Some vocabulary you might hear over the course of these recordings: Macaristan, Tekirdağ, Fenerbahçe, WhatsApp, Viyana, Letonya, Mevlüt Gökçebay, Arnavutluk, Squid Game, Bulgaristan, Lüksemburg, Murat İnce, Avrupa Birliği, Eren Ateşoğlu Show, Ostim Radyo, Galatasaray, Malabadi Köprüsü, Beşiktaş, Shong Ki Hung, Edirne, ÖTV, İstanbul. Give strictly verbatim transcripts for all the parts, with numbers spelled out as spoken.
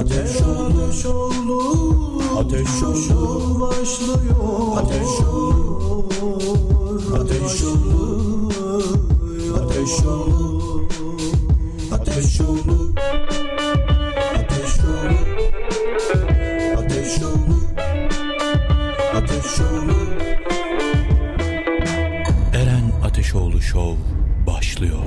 Ateşoğlu Show, Ateşoğlu Show başlıyor. Ateşoğlu, Ateşoğlu, Ateşoğlu, Ateşoğlu, Ateşoğlu, Ateşoğlu, Ateşoğlu. Eren Ateşoğlu Show başlıyor.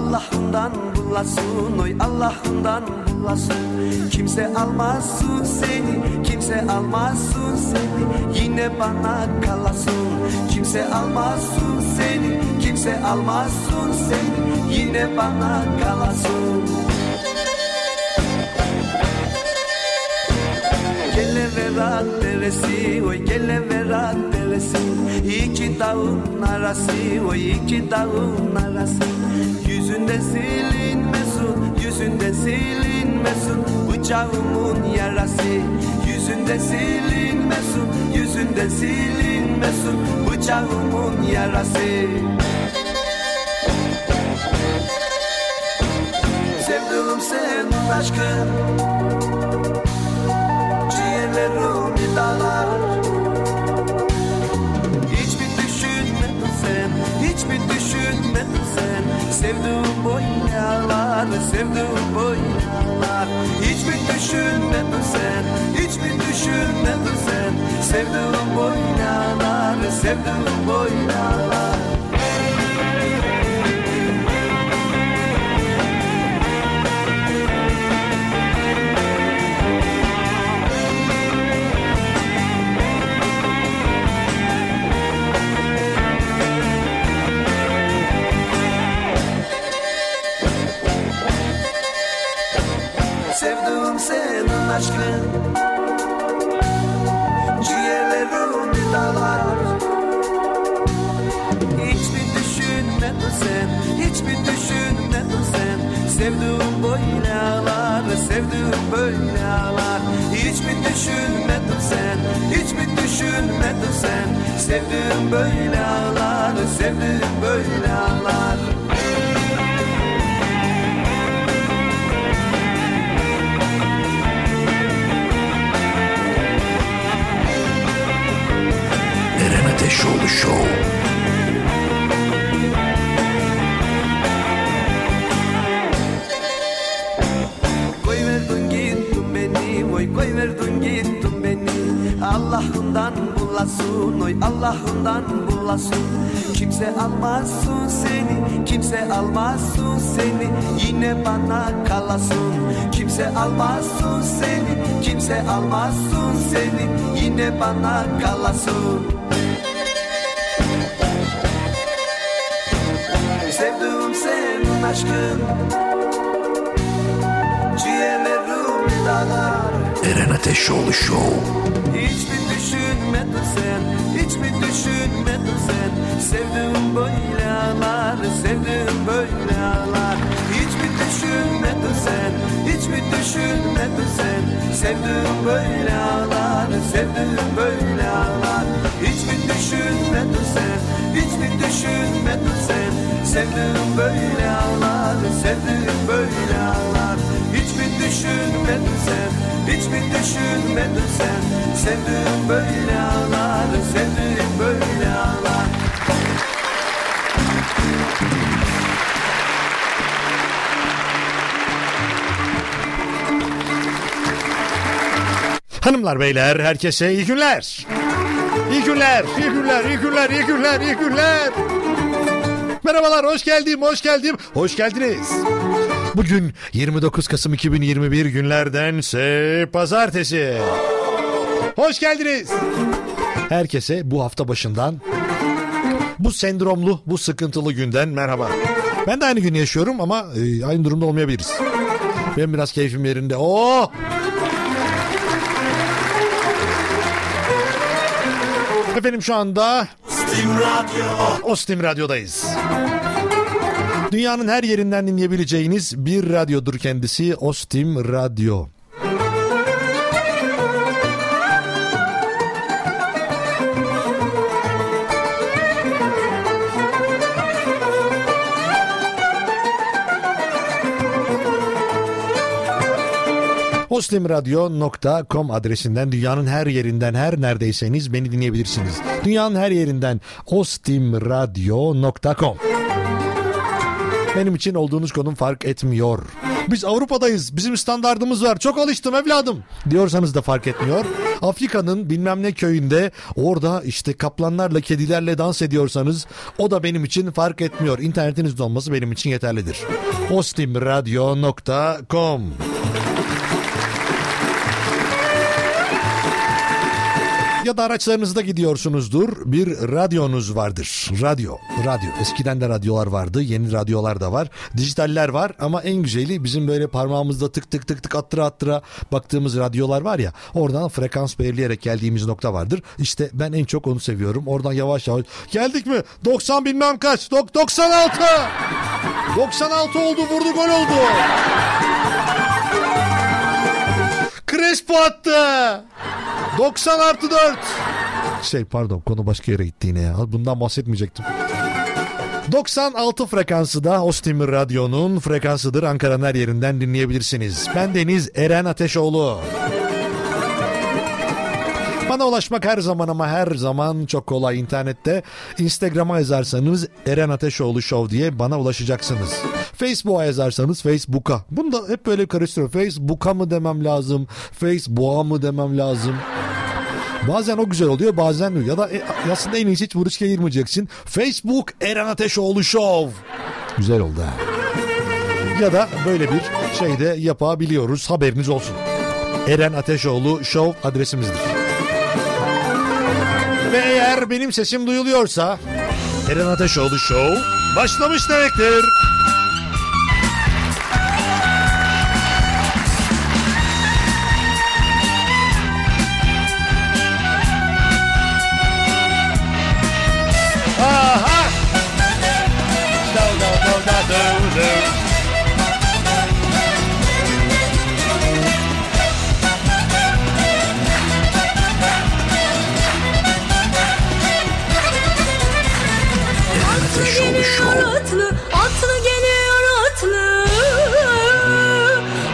Allah'ından bulasın, oy Allah'ından bulasın. Kimse almasın seni, kimse almasın seni. Yine bana kalasın. Kimse almasın seni, kimse almasın seni. Yine bana kalasın. Gelevera deresi, oy Gelevera deresi. İki dağın arası, oy iki dağın arası. Yüzünde silinmesin, yüzünde silinmesin bıçağımın yarası. Yüzünde silinmesin, yüzünde silinmesin bıçağımın yarası. Sevdiğim senin aşkın, ciğerlerimi dalar. Hiç mi düşünmedin sen, hiç mi düşünmedin sen? Sevdiğim boynalar, sevdiğim boynalar. Hiç mi düşünmedin sen, hiç mi düşünmedin sen? Sevdiğim boynalar, sevdiğim boynalar. Sevdim senin aşkın, ciğerlerimi dalar. Hiç mi düşünmedin sen, hiç mi düşünmedin sen? Sevdim böyle ağlar, sevdim böyle ağlar. Hiç mi düşünmedin sen, hiç mi düşünmedin sen? Sevdim böyle ağlar, sevdim böyle ağlar. Ateşoğlu Show. Koyverdin gittin beni, oy koyverdin gittin beni. Allah'ından bulasın, oy Allah'ından bulasın. Kimse almasın seni, kimse almasın seni. Yine bana kalasın. Kimse almasın seni, kimse almasın seni. Yine bana kalasın. Sevdim senin aşkın, ciğerlerimi dalar. Eren Ateşoğlu Show. Hiç mi düşünmedin sen, hiç mi düşünmedin sen? Sevdim böyle ağlar, sevdim böyle ağlar. Hiç mi düşünmedin sen, hiç mi düşünmedin sen? Sevdim böyle ağlar, sevdim böyle ağlar. Hiç mi düşünmedin sen, hiç mi düşünmedin sen? Sevdim böyle ağlar, sevdim böyle ağlar. Hiç mi düşünmedin sen, hiç mi düşünmedin sen? Sevdim böyle ağlar, sevdim böyle ağlar. Hanımlar, beyler, herkese iyi günler. İyi günler, iyi günler, iyi günler, iyi günler, iyi günler. Merhabalar, hoş geldim, hoş geldim, hoş geldiniz. Bugün yirmi dokuz Kasım iki bin yirmi bir günlerdense pazartesi. Hoş geldiniz. Herkese bu hafta başından, bu sendromlu, bu sıkıntılı günden merhaba. Ben de aynı günü yaşıyorum ama aynı durumda olmayabiliriz. Ben biraz keyfim yerinde. Oo! Efendim şu anda Ostim Radyo. Ostim Radyo'dayız. Dünyanın her yerinden dinleyebileceğiniz bir radyodur kendisi, Ostim Radyo. Ostim Radyo nokta com adresinden dünyanın her yerinden, her neredeyseniz beni dinleyebilirsiniz. Dünyanın her yerinden Ostim Radyo nokta com. Benim için olduğunuz konum fark etmiyor. Biz Avrupa'dayız, bizim standardımız var, çok alıştım evladım diyorsanız da fark etmiyor. Afrika'nın bilmem ne köyünde, orada işte kaplanlarla, kedilerle dans ediyorsanız o da benim için fark etmiyor. İnternetinizde olması benim için yeterlidir. Ostim Radyo nokta com. Ya da araçlarınızda gidiyorsunuzdur, bir radyonuz vardır. Radyo, radyo. Eskiden de radyolar vardı, yeni radyolar da var. Dijitaller var ama en güzeli bizim böyle parmağımızda tık tık tık tık attıra attıra baktığımız radyolar var ya, oradan frekans belirleyerek geldiğimiz nokta vardır. İşte ben en çok onu seviyorum. Oradan yavaş yavaş geldik mi? doksan bilmem kaç, doksan altı! doksan altı oldu, vurdu gol oldu. Crespo attı. doksan artı dört. Şey pardon, konu başka yere gitti yine ya. Bundan bahsetmeyecektim. doksan altı frekansı da Ostim Radyo'nun frekansıdır. Ankara'nın her yerinden dinleyebilirsiniz. Ben Deniz Eren Ateşoğlu. Bana ulaşmak her zaman ama her zaman çok kolay. İnternette Instagram'a yazarsanız Eren Ateşoğlu Show diye bana ulaşacaksınız. Facebook'a yazarsanız Facebook'a. Bunu da hep böyle karıştırıyorum. Facebook'a mı demem lazım? Facebook'a mı demem lazım? Bazen o güzel oluyor, bazen ya da e, aslında en iyisi hiç vuruş girmeyeceksin. Facebook Eren Ateşoğlu Show. Güzel oldu ha. Ya da böyle bir şey de yapabiliyoruz. Haberiniz olsun. Eren Ateşoğlu Show adresimizdir. Ve eğer benim sesim duyuluyorsa Eren Ateşoğlu Show başlamış demektir. Aha! Atlı, atlı geliyor atlı.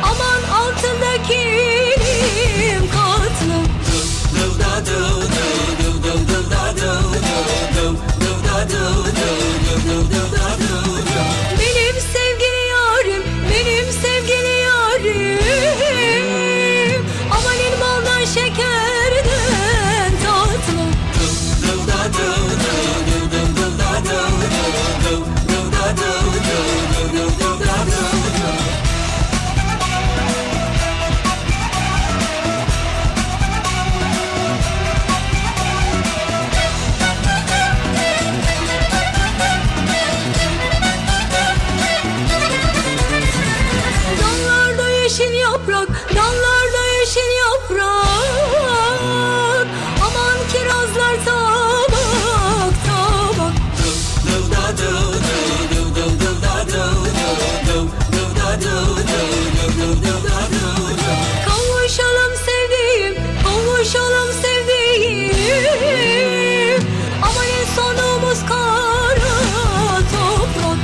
Aman altındakinim katlı. Dıv da dıv dıv dıv dıv da dıv dıv dıv da dıv dıv dıv da dıv dıv. Benim sevgili yarim, benim sevgili yarim. Aman elmadan şekerden tatlı. Dıv dıv da dıv dıv dıv dıv da dıv. Dallarda yeşil yaprak, dallarda yeşil yaprak. Aman kirazlar tabak tabak. Dıv da dıv. Kavuşalım sevdiğim, kavuşalım sevdiğim. Ama en sonumuz kara toprak.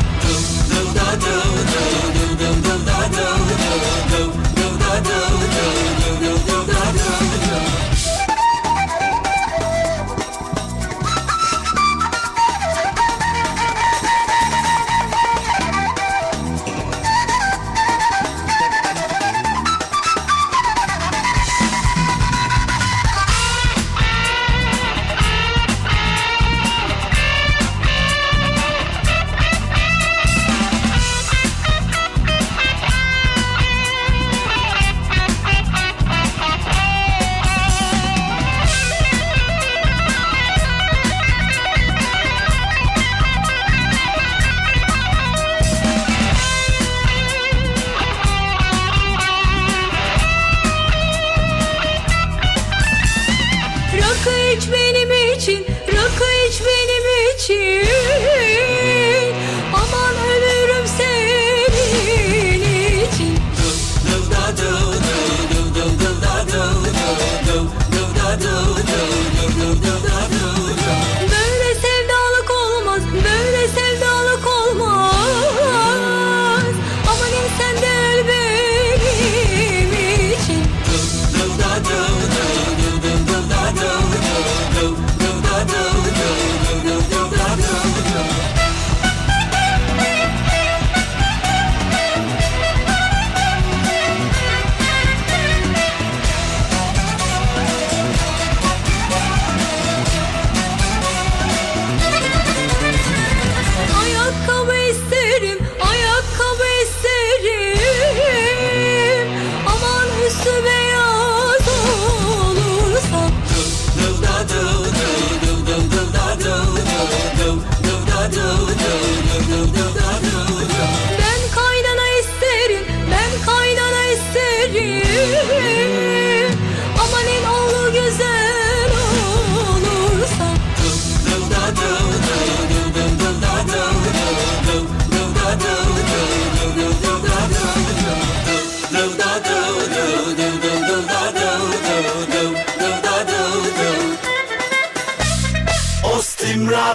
Rakı iç benim için.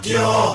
Radyo.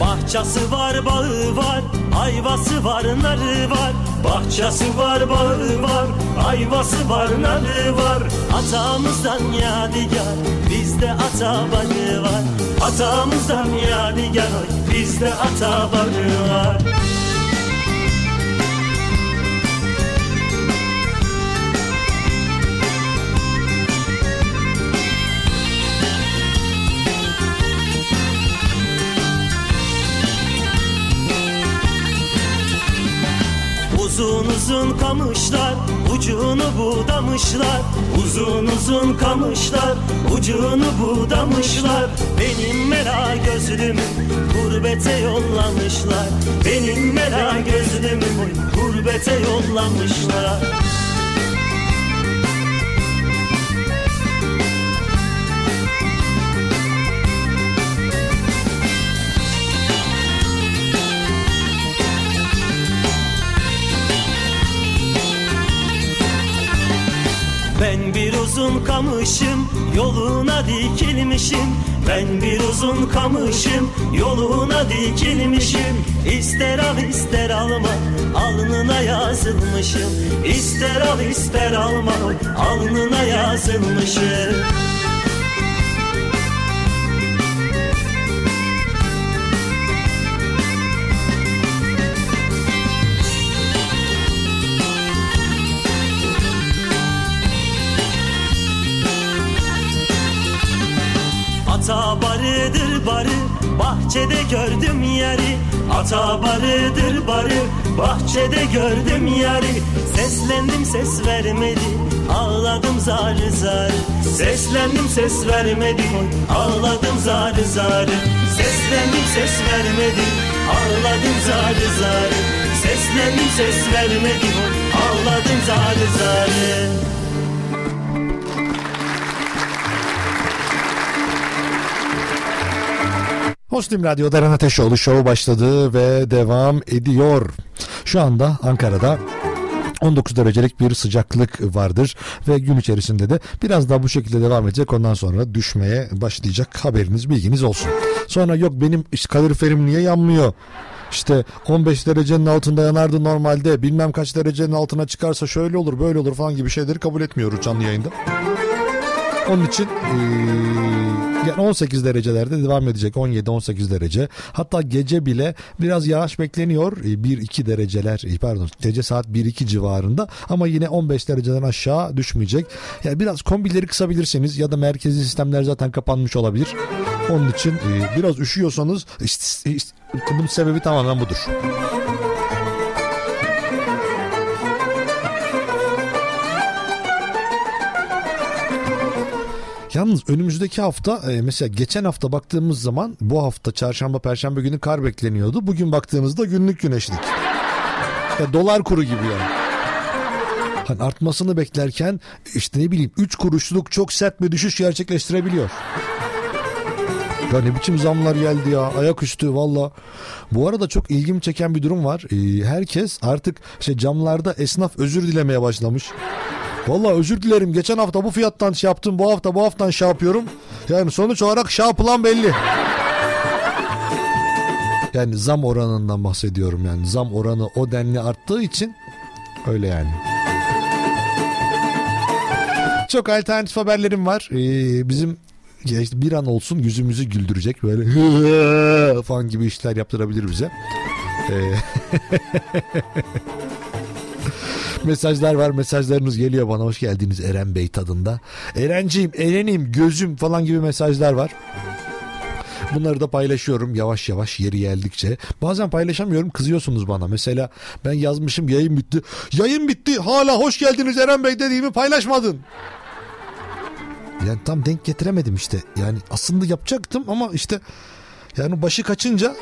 Bahçesi var, bağı var, ayvası var, narı var. Bahçesi var, bağı var, ayvası var, narı var. Atamızdan yadigar, bizde ata barı var. Atamızdan yadigar, bizde ata barı var. Uzun uzun kamışlar, ucunu budamışlar. Uzun uzun kamışlar, ucunu budamışlar. Benim mela gözlümü gurbete yollamışlar. Benim mela gözlümü gurbete yollamışlar. Ben bir uzun kamışım, yoluna dikilmişim. Ben bir uzun kamışım, yoluna dikilmişim. İster al ister alma, alnına yazılmışım. İster al ister alma, alnına yazılmışım. Ata barıdır barı, bahçede gördüm yeri. Ata barıdır barı, bahçede gördüm yeri. Seslendim ses vermedi, ağladım zar zar. Seslendim ses vermedi, ağladım zar zar. Seslendim ses vermedi, ağladım zar zar. Seslendim ses vermedi, ağladım zar zar. Ostim Radyo'da Eren Ateşoğlu Show başladı ve devam ediyor. Şu anda Ankara'da on dokuz derecelik bir sıcaklık vardır ve gün içerisinde de biraz daha bu şekilde devam edecek. Ondan sonra düşmeye başlayacak, haberiniz bilginiz olsun. Sonra yok benim kaloriferim niye yanmıyor? İşte on beş derecenin altında yanardı normalde, bilmem kaç derecenin altına çıkarsa şöyle olur böyle olur falan gibi şeyleri kabul etmiyoruz canlı yayında. Onun için ee, yani on sekiz derecelerde devam edecek, on yedi on sekiz derece. Hatta gece bile biraz yağış bekleniyor, bir iki dereceler, pardon gece saat bir iki civarında, ama yine on beş dereceden aşağı düşmeyecek. Yani biraz kombileri kısabilirseniz ya da merkezi sistemler zaten kapanmış olabilir. Onun için ee, biraz üşüyorsanız işte, işte, bunun sebebi tamamen budur. Yalnız önümüzdeki hafta, mesela geçen hafta baktığımız zaman bu hafta çarşamba perşembe günü kar bekleniyordu. Bugün baktığımızda günlük güneşlik. Ya dolar kuru gibi yani. Hani artmasını beklerken işte ne bileyim üç kuruşluk çok sert bir düşüş gerçekleştirebiliyor. Ya ne biçim zamlar geldi ya, ayaküstü valla. Bu arada çok ilgimi çeken bir durum var. Ee, herkes artık işte camlarda esnaf özür dilemeye başlamış. Vallahi özür dilerim, geçen hafta bu fiyattan şey yaptım, bu hafta bu haftan şey yapıyorum. Yani sonuç olarak şey yapılan belli. Yani zam oranından bahsediyorum yani. Zam oranı o denli arttığı için öyle yani. Çok alternatif haberlerim var. Ee, bizim işte bir an olsun yüzümüzü güldürecek böyle falan gibi işler yaptırabilir bize. Ee... Mesajlar var, mesajlarınız geliyor bana. Hoş geldiniz Eren Bey tadında. Erenciğim, Erenim, gözüm falan gibi mesajlar var. Bunları da paylaşıyorum yavaş yavaş yeri geldikçe. Bazen paylaşamıyorum, kızıyorsunuz bana. Mesela ben yazmışım, yayın bitti. Yayın bitti, hala hoş geldiniz Eren Bey dediğimi paylaşmadın. Yani tam denk getiremedim işte. Yani aslında yapacaktım ama işte yani başı kaçınca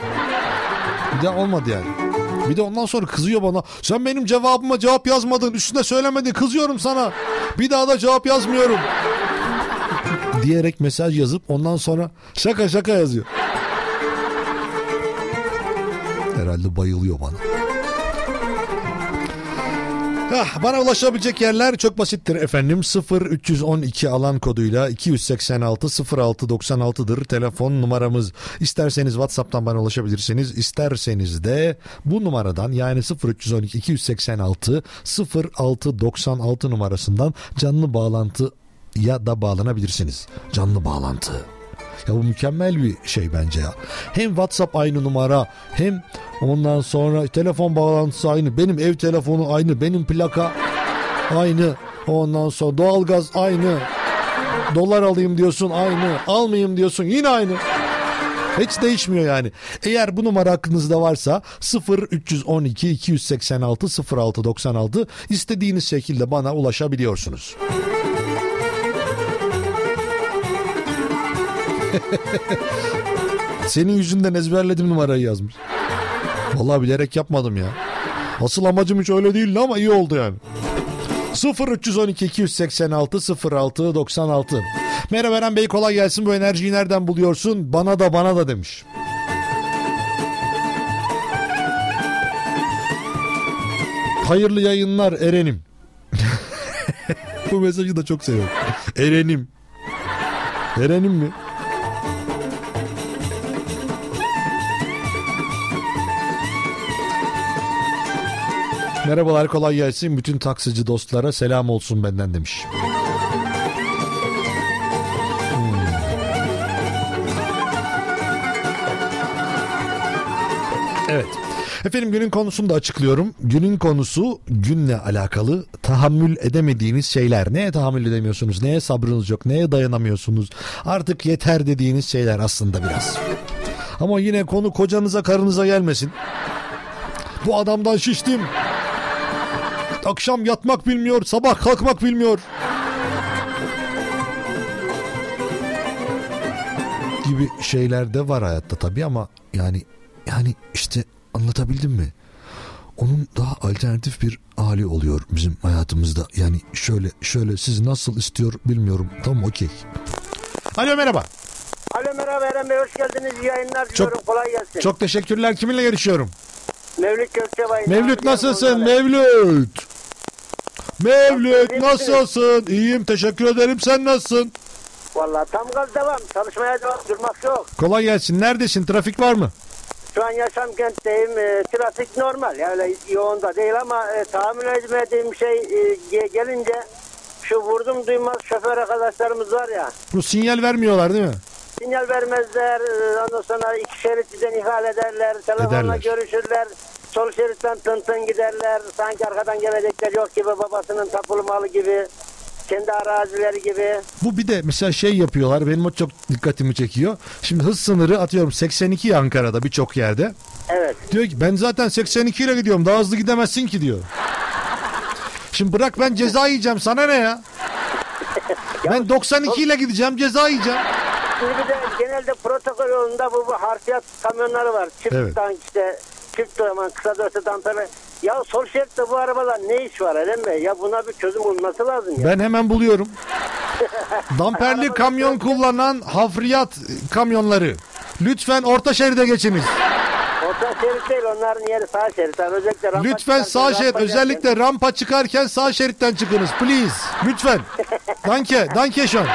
bir daha olmadı yani. Bir de ondan sonra kızıyor bana. Sen benim cevabıma cevap yazmadın, üstüne söylemedin, kızıyorum sana. Bir daha da cevap yazmıyorum. Diyerek mesaj yazıp ondan sonra şaka şaka yazıyor. Herhalde bayılıyor bana. Ah, bana ulaşabilecek yerler çok basittir efendim. sıfır üç on iki alan koduyla iki yüz seksen altı sıfır altı doksan altı'dır telefon numaramız. İsterseniz WhatsApp'tan bana ulaşabilirsiniz. İsterseniz de bu numaradan, yani sıfır üç on iki iki yüz seksen altı sıfır altı doksan altı numarasından canlı bağlantı ya da bağlanabilirsiniz. Canlı bağlantı. Ya bu mükemmel bir şey bence ya. Hem WhatsApp aynı numara, hem ondan sonra telefon bağlantısı aynı. Benim ev telefonu aynı, benim plaka aynı. Ondan sonra doğalgaz aynı. Dolar alayım diyorsun aynı. Almayayım diyorsun yine aynı. Hiç değişmiyor yani. Eğer bu numara aklınızda varsa sıfır üç on iki iki yüz seksen altı sıfır altı doksan altı istediğiniz şekilde bana ulaşabiliyorsunuz. Senin yüzünden ezberledim numarayı yazmış. Vallahi bilerek yapmadım ya. Asıl amacım hiç öyle değildi ama iyi oldu yani. sıfır üç on iki iki yüz seksen altı sıfır altı doksan altı. Merhaba Eren Bey, kolay gelsin. Bu enerjiyi nereden buluyorsun? Bana da bana da demiş. Hayırlı yayınlar Eren'im. Bu mesajı da çok seviyorum. Eren'im. Eren'im mi? Merhabalar, kolay gelsin. Bütün taksici dostlara selam olsun benden demiş. Hmm. Evet. Efendim, günün konusunu da açıklıyorum. Günün konusu günle alakalı tahammül edemediğiniz şeyler. Neye tahammül edemiyorsunuz? Neye sabrınız yok? Neye dayanamıyorsunuz? Artık yeter dediğiniz şeyler aslında biraz. Ama yine konu kocanıza, karınıza gelmesin. Bu adamdan şiştim. Akşam yatmak bilmiyor, sabah kalkmak bilmiyor. Gibi şeyler de var hayatta tabii ama yani yani işte anlatabildim mi? Onun daha alternatif bir hali oluyor bizim hayatımızda. Yani şöyle şöyle siz nasıl istiyor bilmiyorum. Tamam, okey. Alo, merhaba. Alo, merhaba Eren Bey, hoş geldiniz. İyi yayınlar diliyorum. Çok, kolay gelsin. Çok teşekkürler. Kiminle görüşüyorum? Mevlüt Gökçebay. Mevlüt nasılsın? Mevlüt. Mevlüt nasılsın? İyiyim, teşekkür ederim. Sen nasılsın? Vallahi tam gaz devam. Çalışmaya devam. Durmak yok. Kolay gelsin. Neredesin? Trafik var mı? Şu an yaşam kentteyim. E, trafik normal. Yani yoğun da değil ama e, tahammül etmediğim şey e, gelince şu vurdum duymaz şoför arkadaşlarımız var ya. Bu sinyal vermiyorlar değil mi? Sinyal vermezler. Ondan sonra iki şeritten ihale ederler. Telefonla görüşürler. Sol şeritten tın tın giderler. Sanki arkadan gelecekler yok gibi, babasının tapulu malı gibi. Kendi arazileri gibi. Bu bir de mesela şey yapıyorlar, benim o çok dikkatimi çekiyor. Şimdi hız sınırı atıyorum seksen iki Ankara'da birçok yerde. Evet. Diyor ki ben zaten seksen iki ile gidiyorum, daha hızlı gidemezsin ki diyor. Şimdi bırak ben ceza yiyeceğim, sana ne ya? Ben doksan iki ile gideceğim, ceza yiyeceğim. Şimdi bir de genelde protokol yolunda bu, bu harfiyat kamyonları var. Çift evet. tank işte, çift duraman, kısa dörtte damperler. Ya sol şeritte bu arabalar ne iş var Eren Bey? Ya buna bir çözüm bulması lazım ya. Ben hemen buluyorum. Damperli kamyon kullanan hafriyat kamyonları, lütfen orta şeride geçiniz. Orta şerit değil, onların yeri sağ şerit. Özellikle rampa, lütfen sağ şerit. Özellikle rampa çıkarken sağ şeritten çıkınız. Please. Lütfen. Danke. Danke schon.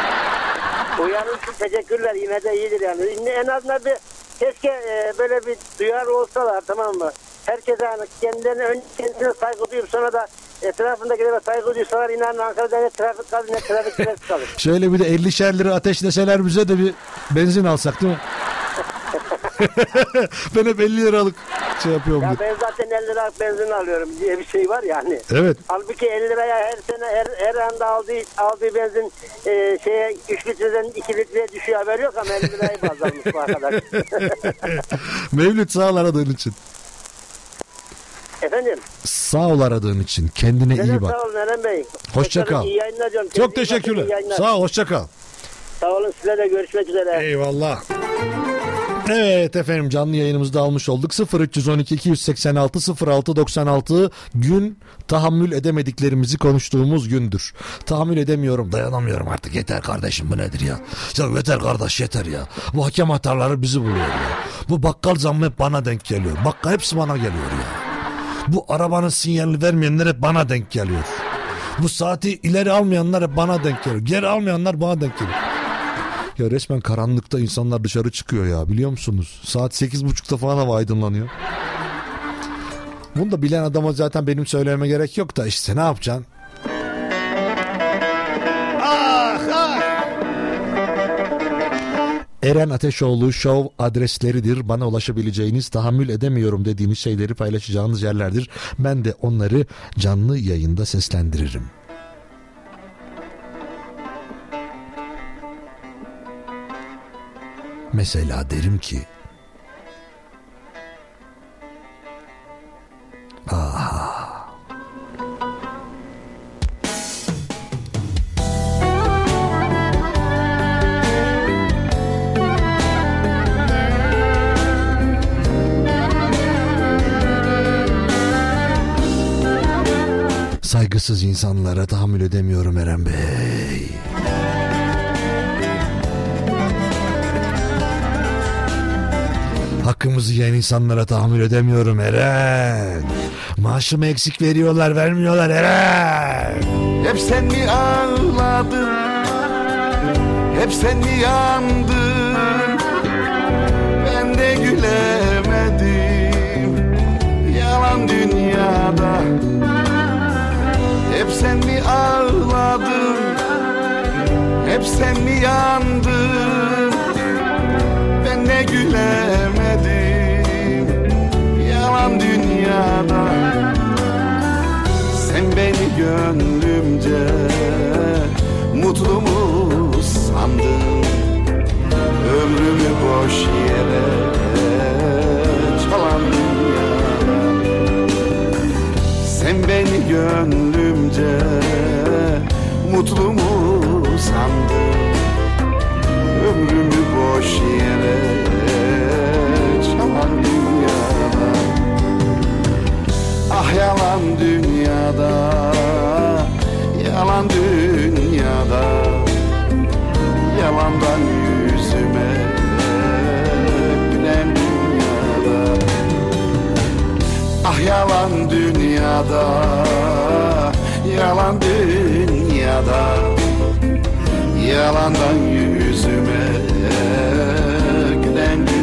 Uyarırsın, teşekkürler. Yine de iyidir yani. En azından bir keşke e, böyle bir duyar olsalar, tamam mı? Herkese hani kendilerine, önce kendine saygı duyup sonra da etrafındakilere saygı duysalar, inanın Ankara'da ne trafik kalır ne trafik süresi kalır. Şöyle bir de ellişer lira ateşleseler bize de bir benzin alsak değil mi? Ben hep elli liralık şey yapıyorum. Ya ben zaten elli liralık benzin alıyorum diye bir şey var yani. Evet. Halbuki elli liraya her sene her, her anda aldığı, aldığı benzin e, şeye üç litreden iki litreye düşüyor, haber yok ama elli lirayı pazarmış bu arkadaş. Mevlüt, sağ ol aradığın için. Efendim? Sağ ol aradığın için. Kendine Neren iyi bak. Sağ ol Neren Bey. Hoşça kal. İyi yayınlar diyorum. Çok teşekkürler. Sağ ol, hoşça kal. Sağ olun, size de görüşmek üzere. Eyvallah. Evet efendim, canlı yayınımızda almış olduk. Sıfır üç on iki iki yüz seksen altı sıfır altı doksan altı gün tahammül edemediklerimizi konuştuğumuz gündür. Tahammül edemiyorum, dayanamıyorum artık. Yeter kardeşim, bu nedir ya? Ya yeter kardeş, yeter ya. Bu hakem hataları bizi buluyor ya. Bu bakkal zammı hep bana denk geliyor. Bakkal hepsi bana geliyor ya. Bu arabanın sinyalini vermeyenler hep bana denk geliyor. Bu saati ileri almayanlar hep bana denk geliyor. Geri almayanlar bana denk geliyor. Ya resmen karanlıkta insanlar dışarı çıkıyor ya, biliyor musunuz? Saat sekiz buçukta falan hava aydınlanıyor. Bunu da bilen adama zaten benim söylememe gerek yok da işte ne yapacaksın? Ah, ah. Eren Ateşoğlu Show adresleridir. Bana ulaşabileceğiniz, tahammül edemiyorum dediğiniz şeyleri paylaşacağınız yerlerdir. Ben de onları canlı yayında seslendiririm. Mesela derim ki, ah, saygısız insanlara tahammül edemiyorum Eren Bey. Hakkımızı yiyen insanlara tahammül edemiyorum Eren. Maaşımı eksik veriyorlar, vermiyorlar Eren. Hep sen mi ağladın? Hep sen mi yandın? Ben de gülemedim. Yalan dünyada. Hep sen mi ağladın? Hep sen mi yandın? Ben de gülemedim. Dünyada sen beni gönlümce mutlu mu sandın? Ömrümü boş yere çalan dünyada sen beni gönlümce mutlu mu sandın? Ömrümü boş yere çalan dünyada. Ah yalan dünyada, yalan dünyada, yalandan yüzüme gülen dünyada. Ah yalan dünyada, yalan dünyada, yalandan yüzüme gülen dünyada.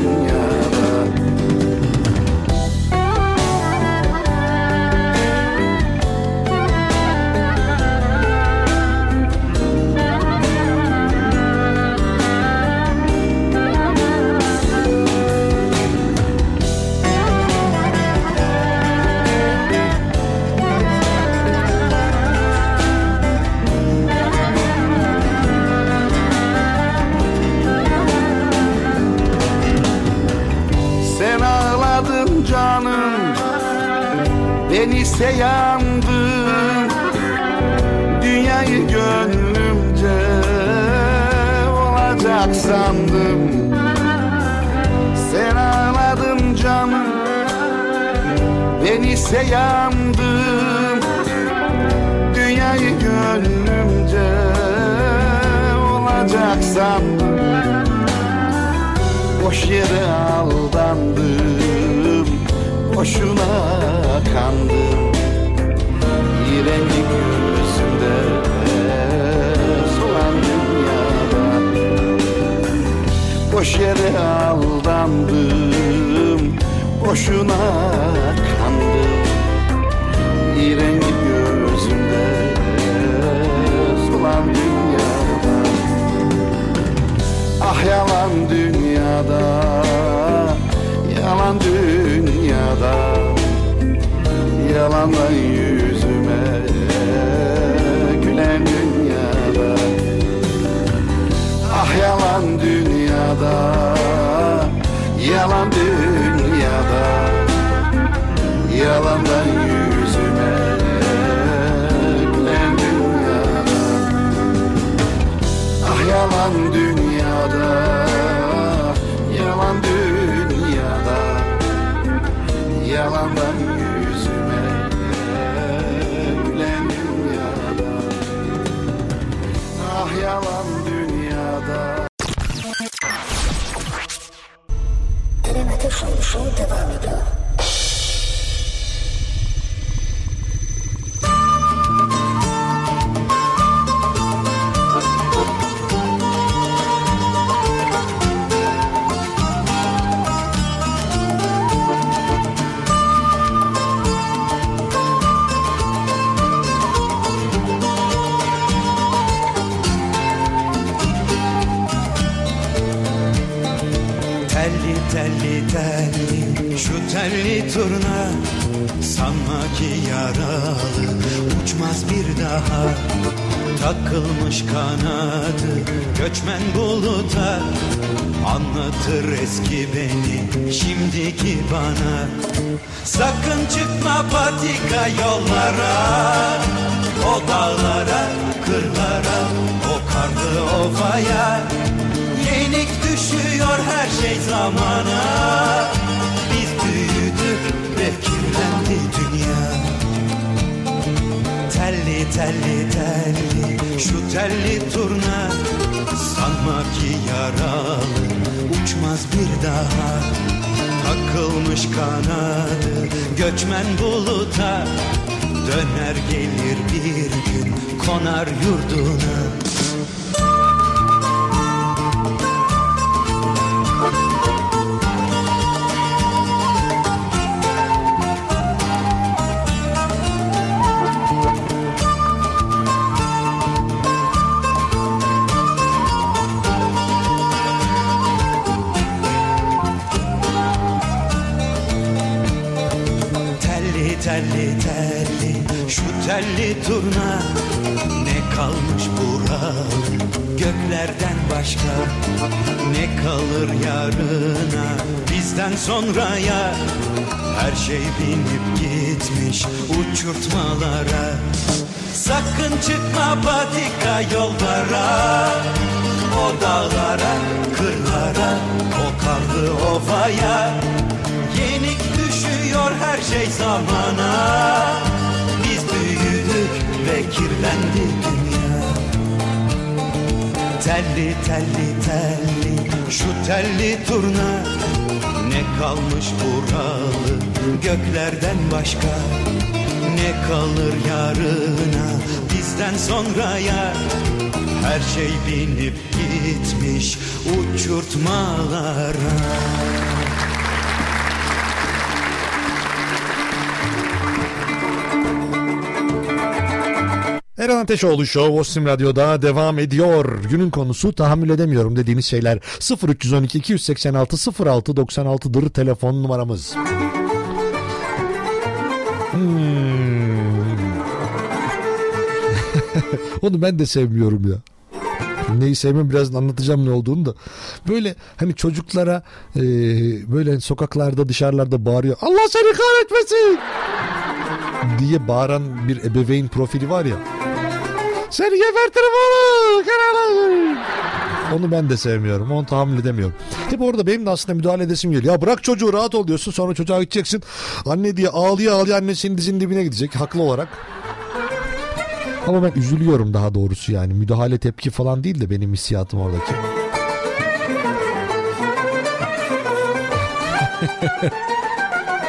Ben ise yandım, dünyayı gönlümce olacak sandım. Sen ağladın canım, ben ise yandım, dünyayı gönlümce olacak sandım. Boş yere aldandım, boşuna kandım. İğrenci gözümde solan dünyada boş yere aldandım, boşuna kandım. İğrenci gözümde solan dünyada. Ah yalan dünyada, yalan dünyada, yalandan yüzüme gülen dünyada, ah yalan dünyada, yalan dünyada, yalandan yüzüme gülen dünyada, ah yalan dünyada. Eren Ateşoğlu Show devam ediyor. Turna, sanma ki yaralı uçmaz bir daha. Takılmış kanadı göçmen buluta, anlatır eski beni şimdiki bana. Sakın çıkma patika yollara, o dağlara, kırlara, o karlı ovaya. Yenik düşüyor her şey zamana. Kirlendi dünya, telli telli telli şu telli turna, sanma ki yaralı uçmaz bir daha. Takılmış kanadı göçmen buluta, döner gelir bir gün konar yurduna. Telli telli şu telli turna, ne kalmış buralı göklerden başka, ne kalır yarına bizden sonraya. Her şey binip gitmiş uçurtmalara. Sakın çıkma patika yollara, o dağlara, kırlara, o karlı ovaya. Her şey zamana, biz büyüdük ve kirlendi dünya. Telli telli telli şu telli turna, ne kalmış buralı göklerden başka, ne kalır yarına bizden sonraya. Her şey binip gitmiş uçurtmalara. Eren Ateşoğlu Show Ostim Radyo'da devam ediyor. Günün konusu tahammül edemiyorum dediğimiz şeyler. Sıfır üç on iki iki seksen altı sıfır altı doksan altı'dır telefon numaramız. Hmm. Onu ben de sevmiyorum ya. Neyi sevmem birazdan anlatacağım ne olduğunu da. Böyle hani çocuklara e, böyle sokaklarda dışarılarda bağırıyor, Allah seni kahretmesin diye bağıran bir ebeveyn profili var ya. Seni gebertirim oğlum. Onu ben de sevmiyorum. Onu tahammül edemiyorum. Hep orada benim de aslında müdahale edesim geliyor. Ya bırak çocuğu rahat ol diyorsun. Sonra çocuğa gideceksin. Anne diye ağlıyor ağlıyor annesinin dizinin dibine gidecek. Haklı olarak. Ama ben üzülüyorum daha doğrusu yani. Müdahale tepki falan değil de benim hissiyatım oradaki.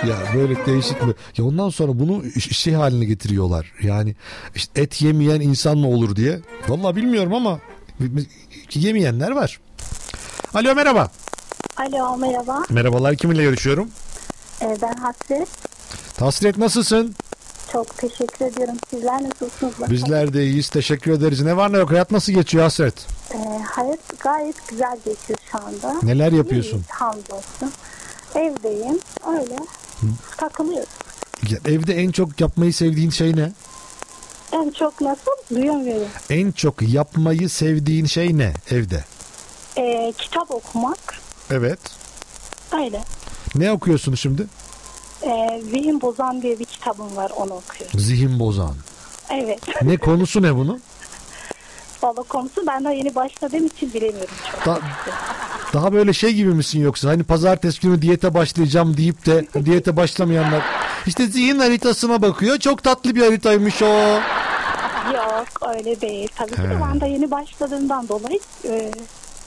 Ya böyle değişik mi? Ya ondan sonra bunu şey haline getiriyorlar. Yani işte et yemeyen insan mı olur diye. Vallahi bilmiyorum ama yemeyenler var. Alo merhaba. Alo merhaba. Merhabalar, kiminle görüşüyorum? Ee, ben Hasret. Hasret nasılsın? Çok teşekkür ediyorum. Sizler nasılsınız? Bakalım. Bizler de iyiyiz. Teşekkür ederiz. Ne var ne yok? Hayat nasıl geçiyor Hasret? Ee, hayat gayet güzel geçiyor şu anda. Neler yapıyorsun? İyiyiz, hamdolsun. Evdeyim. Öyle. Hı. Takılıyoruz. Ya, evde en çok yapmayı sevdiğin şey ne? En çok nasıl? Duyamıyorum. En çok yapmayı sevdiğin şey ne evde? Ee, kitap okumak. Evet. Öyle. Ne okuyorsun şimdi? Ee, Zihin Bozan diye bir kitabım var, onu okuyorum. Zihin Bozan. Evet. Ne konusu ne bunun? Valla konusu ben daha yeni başladığım için bilemiyorum çok. Da, daha böyle şey gibi misin yoksa? Hani pazartesi günü diyete başlayacağım deyip de diyete başlamayanlar. İşte zihin haritasına bakıyor. Çok tatlı bir haritaymış o. Yok öyle değil. Tabii ki ben daha yeni başladığımdan dolayı e,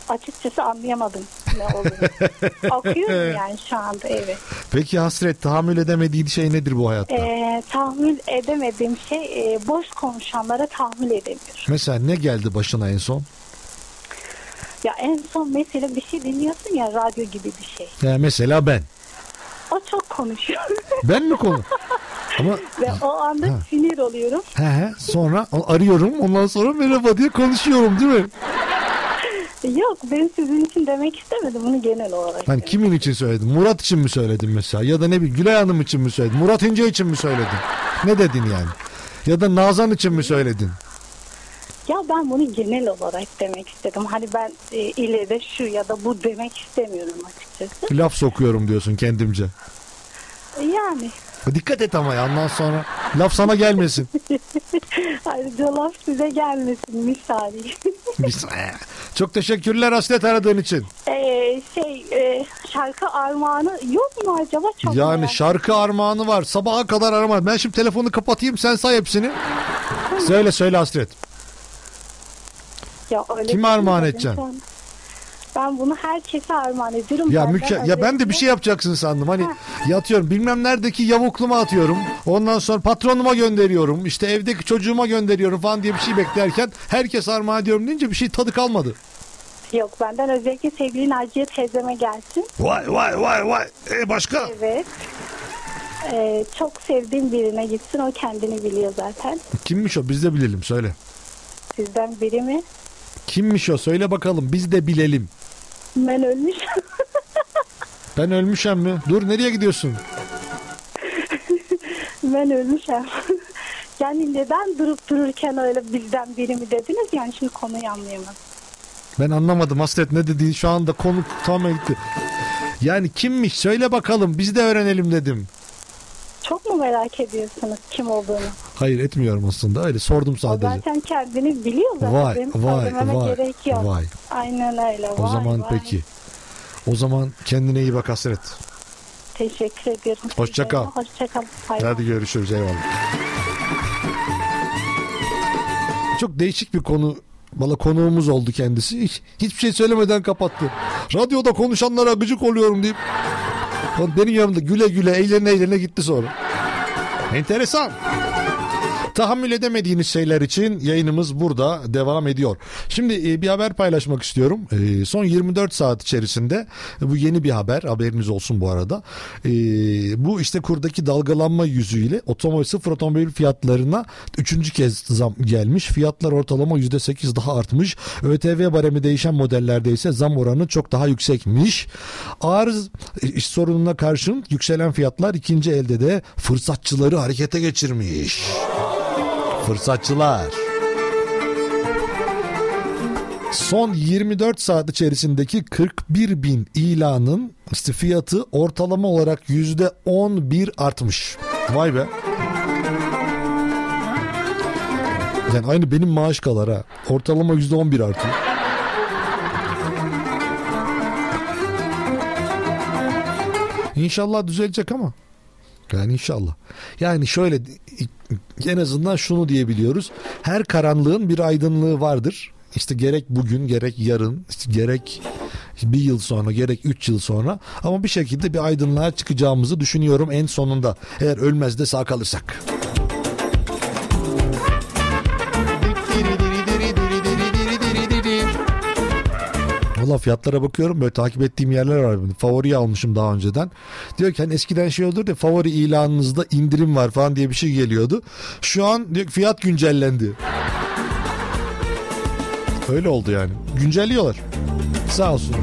açıkçası anlayamadım ne olduğunu. Okuyorum yani şu anda, evet. Peki Hasret, tahammül edemediğin şey nedir bu hayatta? Ee, tahammül edemediğim şey e, boş konuşanlara tahammül edemiyorum. Mesela ne geldi başına en son? Ya en son mesela bir şey dinliyorsun ya, radyo gibi bir şey. Ya mesela ben. O çok konuşuyor. Ben mi konu? Ama... Ve o anda ha. sinir oluyorum. He he. Sonra arıyorum, ondan sonra merhaba diye konuşuyorum değil mi? Yok, ben sizin için demek istemedim bunu genel olarak. Hani kimin için söyledim? Murat için mi söyledim mesela? Ya da ne bileyim, Gülay Hanım için mi söyledim? Murat İnce için mi söyledim? Ne dedin yani? Ya da Nazan için mi söyledin? Ya ben bunu genel olarak demek istedim. Hani ben e, ileride şu ya da bu demek istemiyorum açıkçası. Laf sokuyorum diyorsun kendimce. Yani. Dikkat et ama ya, ondan sonra laf sana gelmesin. Ayrıca laf size gelmesin misali. Çok teşekkürler Hasret aradığın için. Ee, şey e, şarkı armağanı yok mu acaba? Çok yani önemli. Şarkı armağanı var. Sabaha kadar armağan. Ben şimdi telefonu kapatayım, sen say hepsini. Söyle söyle Hasret. Ya öyle. Kime armağan edeceksin? Sen... Ben bunu herkese armağan ediyorum. Ya, müke- ya ben de bir şey yapacaksın sandım. Hani yatıyorum bilmem neredeki yavukluma atıyorum. Ondan sonra patronuma gönderiyorum. İşte evdeki çocuğuma gönderiyorum falan diye bir şey beklerken herkes armağan ediyorum deyince bir şey tadı kalmadı. Yok, benden özellikle sevgili Naciye teyzeme gelsin. Vay vay vay vay. Ee, başka? Evet. Ee, çok sevdiğim birine gitsin. O kendini biliyor zaten. Kimmiş o? Biz de bilelim. Söyle. Sizden biri mi? Kimmiş o? Söyle bakalım. Biz de bilelim. Ben ölmüşüm. Ben ölmüşem mi? Dur, nereye gidiyorsun? Ben ölmüşem. Yani neden durup dururken öyle bizden biri mi dediniz? Yani şimdi konuyu anlayamadım. Ben anlamadım Hasret, ne dediğin şu anda, konu tamamen gitti. Yani kimmiş? Söyle bakalım. Biz de öğrenelim dedim. Çok mu merak ediyorsunuz kim olduğunu? Hayır, etmiyorum aslında. Öyle sordum sadece. O zaten kendini biliyor zaten. Vay benim vay vay, gerek yok. Vay. Aynen öyle. O vay, zaman vay. Peki. O zaman kendine iyi bak Hasret. Teşekkür ederim. Hoşça kal. Hoşça kal. Hadi görüşürüz, eyvallah. Çok değişik bir konu. Valla konuğumuz oldu kendisi. Hiç, hiçbir şey söylemeden kapattı. Radyoda konuşanlara gıcık oluyorum deyip benim yanımda güle güle eğlene eğlene gitti sonra. Enteresan. Tahammül edemediğiniz şeyler için yayınımız burada devam ediyor. Şimdi bir haber paylaşmak istiyorum. Son yirmi dört saat içerisinde, bu yeni bir haber, haberiniz olsun bu arada. Bu işte kurdaki dalgalanma yüzüyle otomobil, sıfır otomobil fiyatlarına üçüncü kez zam gelmiş. Fiyatlar ortalama yüzde sekiz daha artmış. ÖTV baremi değişen modellerde ise zam oranı çok daha yüksekmiş. Arz sorununa karşın yükselen fiyatlar ikinci elde de fırsatçıları harekete geçirmiş. Fırsatçılar. Son yirmi dört saat içerisindeki kırk bir bin ilanın işte fiyatı ortalama olarak yüzde on bir artmış. Vay be. Yani aynı benim maaş kadar ha. Ortalama yüzde on bir artıyor. İnşallah düzelecek ama. Yani inşallah. Yani şöyle, en azından şunu diyebiliyoruz. Her karanlığın bir aydınlığı vardır. İşte gerek bugün, gerek yarın, işte gerek bir yıl sonra, gerek üç yıl sonra. Ama bir şekilde bir aydınlığa çıkacağımızı düşünüyorum en sonunda. Eğer ölmez de sağ kalırsak. Valla fiyatlara bakıyorum, böyle takip ettiğim yerler var. Favori almışım daha önceden. Diyor ki hani eskiden şey olurdu ya, favori ilanınızda indirim var falan diye bir şey geliyordu. Şu an diyor ki fiyat güncellendi. Öyle oldu yani. Güncelliyorlar. Sağ olsunlar.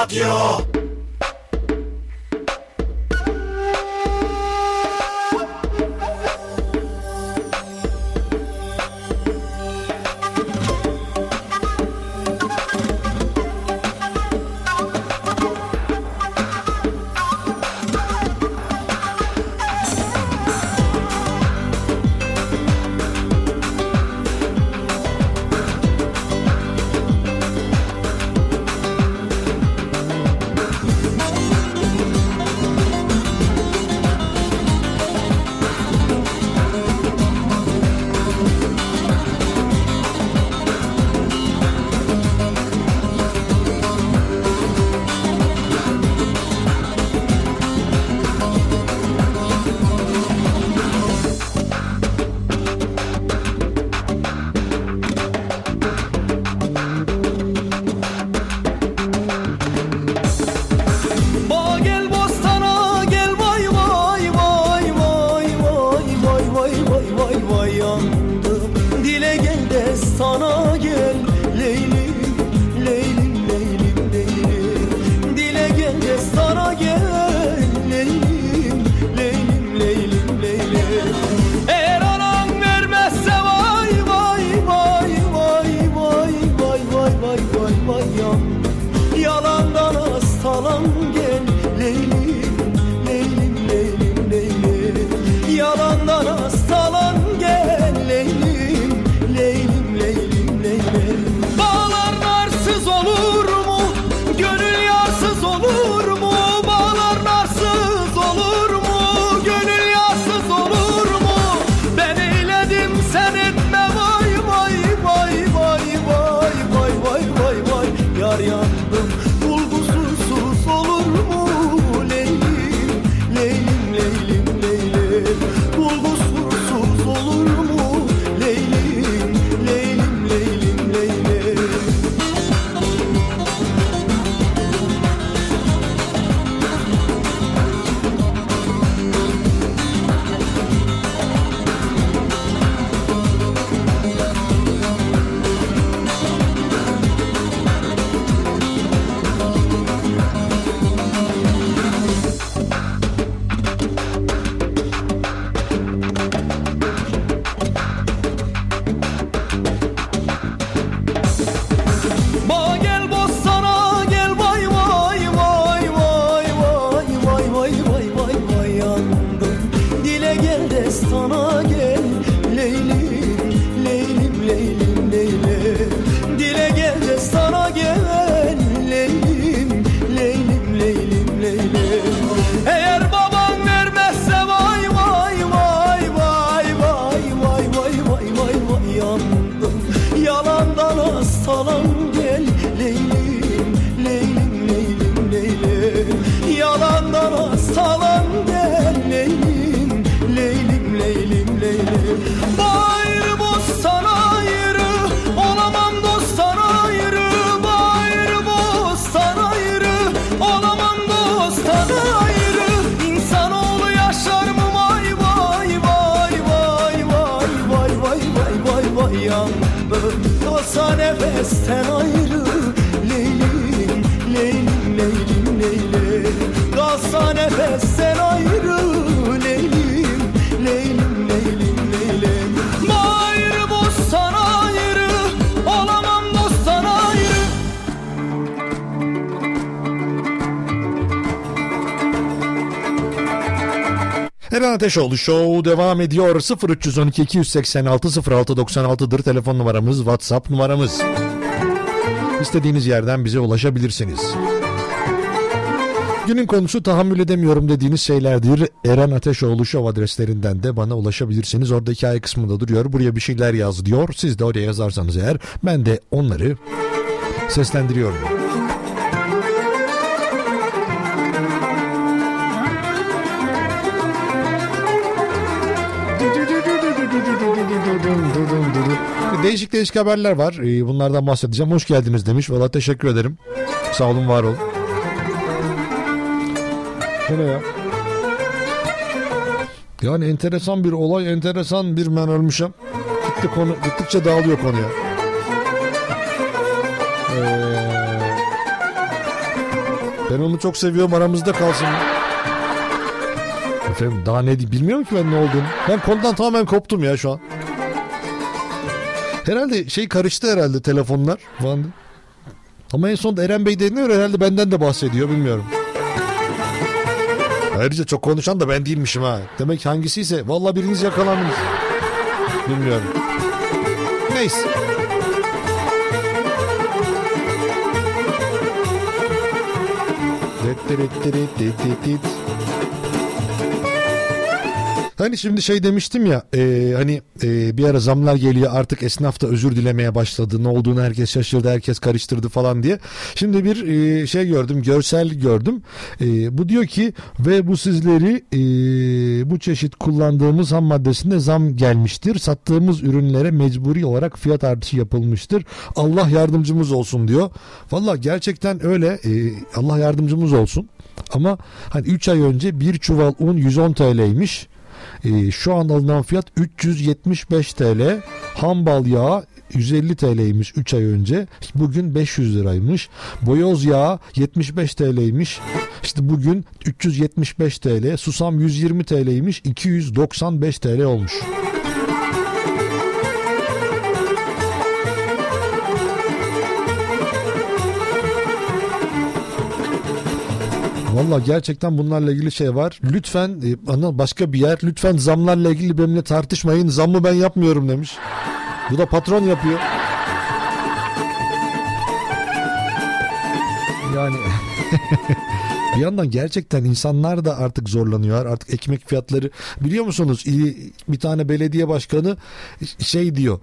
Radyo. Eren Ateşoğlu Show devam ediyor. Sıfır üç on iki iki yüz seksen altı sıfır altı doksan altı'dır telefon numaramız, WhatsApp numaramız. İstediğiniz yerden bize ulaşabilirsiniz. Günün konusu tahammül edemiyorum dediğiniz şeylerdir. Eren Ateşoğlu Show adreslerinden de bana ulaşabilirsiniz. Orada hikaye kısmında duruyor. Buraya bir şeyler yaz diyor. Siz de oraya yazarsanız eğer ben de onları seslendiriyorum. Değişik değişik haberler var. Bunlardan bahsedeceğim. Hoş geldiniz demiş. Vallahi teşekkür ederim. Sağ olun, var olun. Şöyle ya. Yani enteresan bir olay, enteresan bir ben ölmüşüm. Gitti konu, gittikçe dağılıyor konuya. Ee, Ben onu çok seviyorum, aramızda kalsın. Efendim daha ne diyeyim, bilmiyorum ki ben ne olduğunu. Ben konudan tamamen koptum ya şu an. Herhalde şey karıştı herhalde, telefonlar falan. Ama en sonunda Eren Bey deniyor herhalde, benden de bahsediyor, bilmiyorum. Ayrıca çok konuşan da ben değilmişim ha. Demek hangisiyse vallahi biriniz yakalandınız. Bilmiyorum. Neyse. Hani şimdi şey demiştim ya, e, hani e, bir ara zamlar geliyor, artık esnaf da özür dilemeye başladı. Ne olduğunu herkes şaşırdı, herkes karıştırdı falan diye. Şimdi bir e, şey gördüm, görsel gördüm. E, bu diyor ki ve bu sizleri e, bu çeşit kullandığımız ham maddesinde zam gelmiştir. Sattığımız ürünlere mecburi olarak fiyat artışı yapılmıştır. Allah yardımcımız olsun diyor. Vallahi gerçekten öyle, e, Allah yardımcımız olsun. Ama hani üç ay önce bir çuval un yüz on Türk lirasıymış. Ee, şu an alınan fiyat üç yüz yetmiş beş Türk lirası. Ham bal yağı yüz elli Türk lirasıymış üç ay önce. Bugün beş yüz liraymış. Boyoz yağı yetmiş beş Türk lirasıymış. İşte bugün üç yüz yetmiş beş Türk lirası. Susam yüz yirmi Türk lirasıymış. iki yüz doksan beş Türk lirası olmuş. Valla gerçekten bunlarla ilgili şey var. Lütfen başka bir yer, lütfen zamlarla ilgili benimle tartışmayın. Zammı ben yapmıyorum demiş. Bu da patron yapıyor. Yani bir yandan gerçekten insanlar da artık zorlanıyor. Artık ekmek fiyatları, biliyor musunuz, bir tane belediye başkanı şey diyor.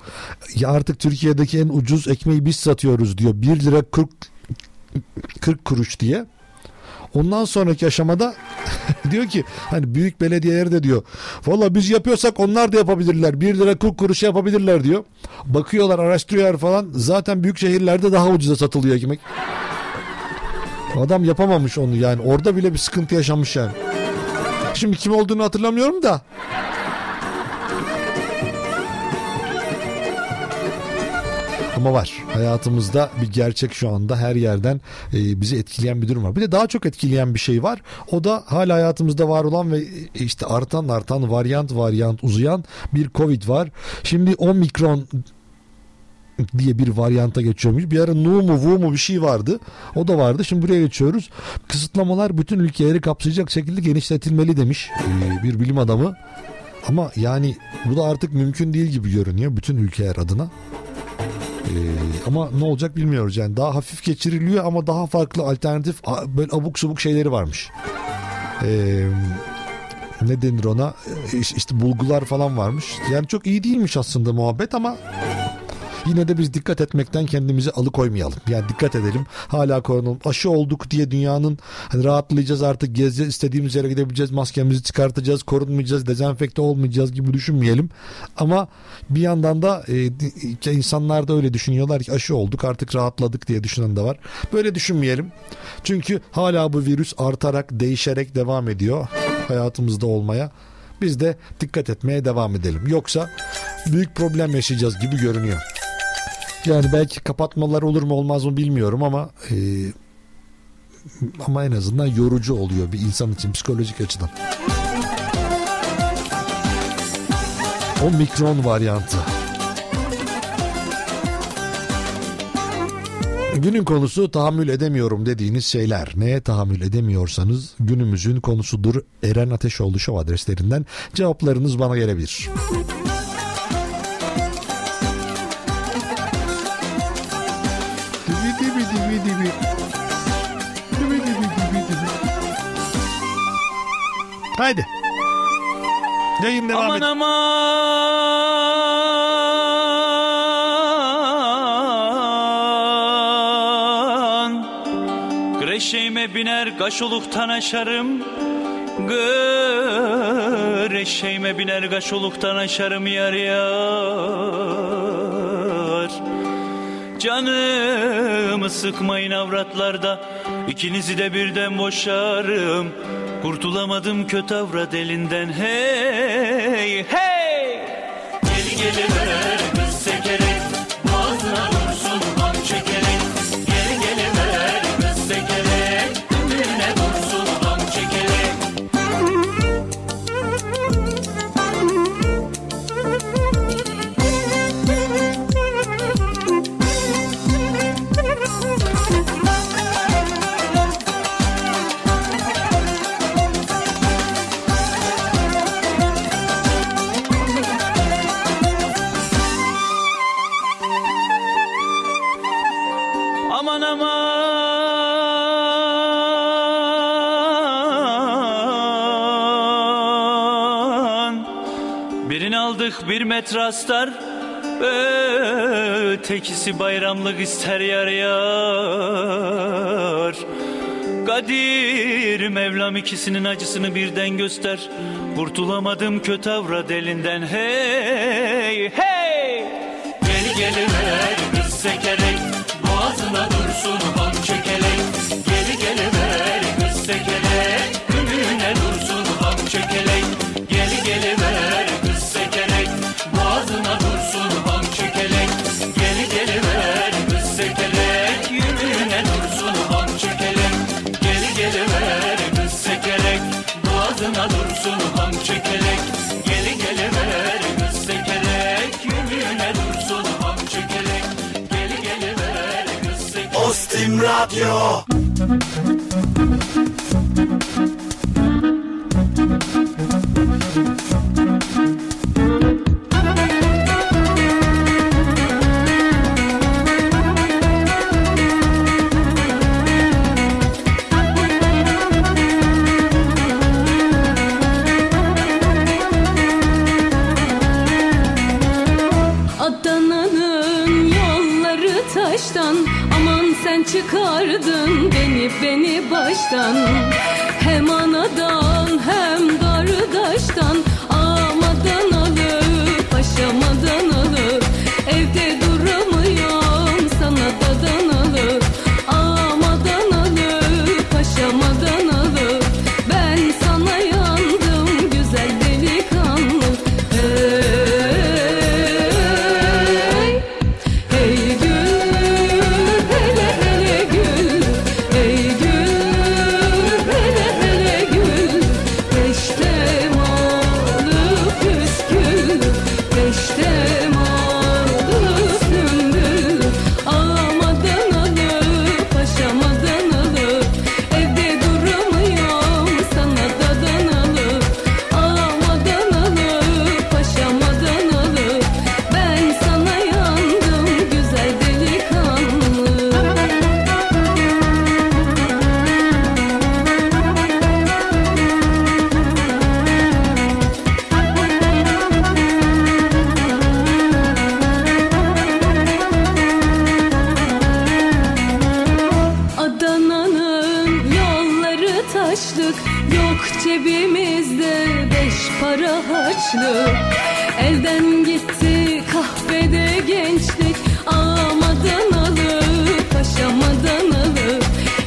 Ya artık Türkiye'deki en ucuz ekmeği biz satıyoruz diyor. bir lira kırk kuruş diye. Ondan sonraki aşamada diyor ki hani büyük belediyeler de diyor valla biz yapıyorsak onlar da yapabilirler, bir lira kırk kuruşa yapabilirler diyor. Bakıyorlar, araştırıyorlar falan, zaten büyük şehirlerde daha ucuza satılıyor ekmek. Adam yapamamış onu yani, orada bile bir sıkıntı yaşamış yani. Şimdi kim olduğunu hatırlamıyorum da. Ama var. Hayatımızda bir gerçek şu anda, her yerden e, bizi etkileyen bir durum var. Bir de daha çok etkileyen bir şey var. O da hala hayatımızda var olan ve işte artan artan varyant varyant uzayan bir Covid var. Şimdi Omikron diye bir varyanta geçiyormuş. Bir ara Nu mu Vu mu bir şey vardı. O da vardı. Şimdi buraya geçiyoruz. Kısıtlamalar bütün ülkeleri kapsayacak şekilde genişletilmeli demiş e, bir bilim adamı. Ama yani bu da artık mümkün değil gibi görünüyor bütün ülkeler adına. Ee, ama ne olacak bilmiyoruz yani, daha hafif geçiriliyor ama daha farklı alternatif böyle abuk subuk şeyleri varmış. Ee, ne denir ona, işte bulgular falan varmış. Yani çok iyi değilmiş aslında muhabbet ama yine de biz dikkat etmekten kendimizi alıkoymayalım. Yani dikkat edelim, hala korunalım. Aşı olduk diye dünyanın hani rahatlayacağız artık, gezeceğiz, istediğimiz yere gidebileceğiz, maskemizi çıkartacağız, korunmayacağız, dezenfekte olmayacağız gibi düşünmeyelim. Ama bir yandan da e, insanlar da öyle düşünüyorlar ki aşı olduk artık rahatladık diye düşünen de var. Böyle düşünmeyelim. Çünkü hala bu virüs artarak, değişerek devam ediyor hayatımızda olmaya. Biz de dikkat etmeye devam edelim. Yoksa büyük problem yaşayacağız gibi görünüyor. Yani belki kapatmalar olur mu olmaz mı bilmiyorum ama e, ama en azından yorucu oluyor bir insan için psikolojik açıdan. Omikron varyantı. Günün konusu tahammül edemiyorum dediğiniz şeyler. Neye tahammül edemiyorsanız günümüzün konusudur. Eren Ateşoğlu Show adreslerinden cevaplarınız bana gelebilir. Haydi. Yayın devam aman et. Aman Güreşeğime biner kaşoluktan aşarım. Güreşeğime biner kaşoluktan aşarım yar yar. Canımı sıkmayın avratlarda, İkinizi de birden boşarım. Kurtulamadım kötü avrat elinden, hey hey. Geli geli ver kız sekerek, boğazına vursun ham çekerek. Geli geli ver kız sekerek, Birini aldık bir metrastar, ötekisi bayramlık ister yar yar. Kadir Mevlam ikisinin acısını birden göster. Kurtulamadım kötü avrat elinden, hey hey. Gel geliver kız sekerek, boğazına dursun ham çökelek. Gel geliver kız sekerek, ümüne dursun ham çökelek. Gel geliver kız sekerek, boğazına dursun ham çökelek. Gel geliver kız sekerek, ümüne dursun ham çökelek. Gel geliver kız sekerek, boğazına dursun ham çökelek. Gel geliver kız sekerek, ümüne dursun ham çökelek. Gel geliver kız sekerek. Ostim Radyo. Çıkardın beni beni baştan, hem anadan hem kardeşten. Amadan alıp aşamadan alıp evde duramıyorum, sana dadan alıp. Amadan alıp aşamadan alıp ben sana yandım güzel delikanlı. Hey hey gül, elden gitti kahvede gençlik. Amadan alıp aşamadan alıp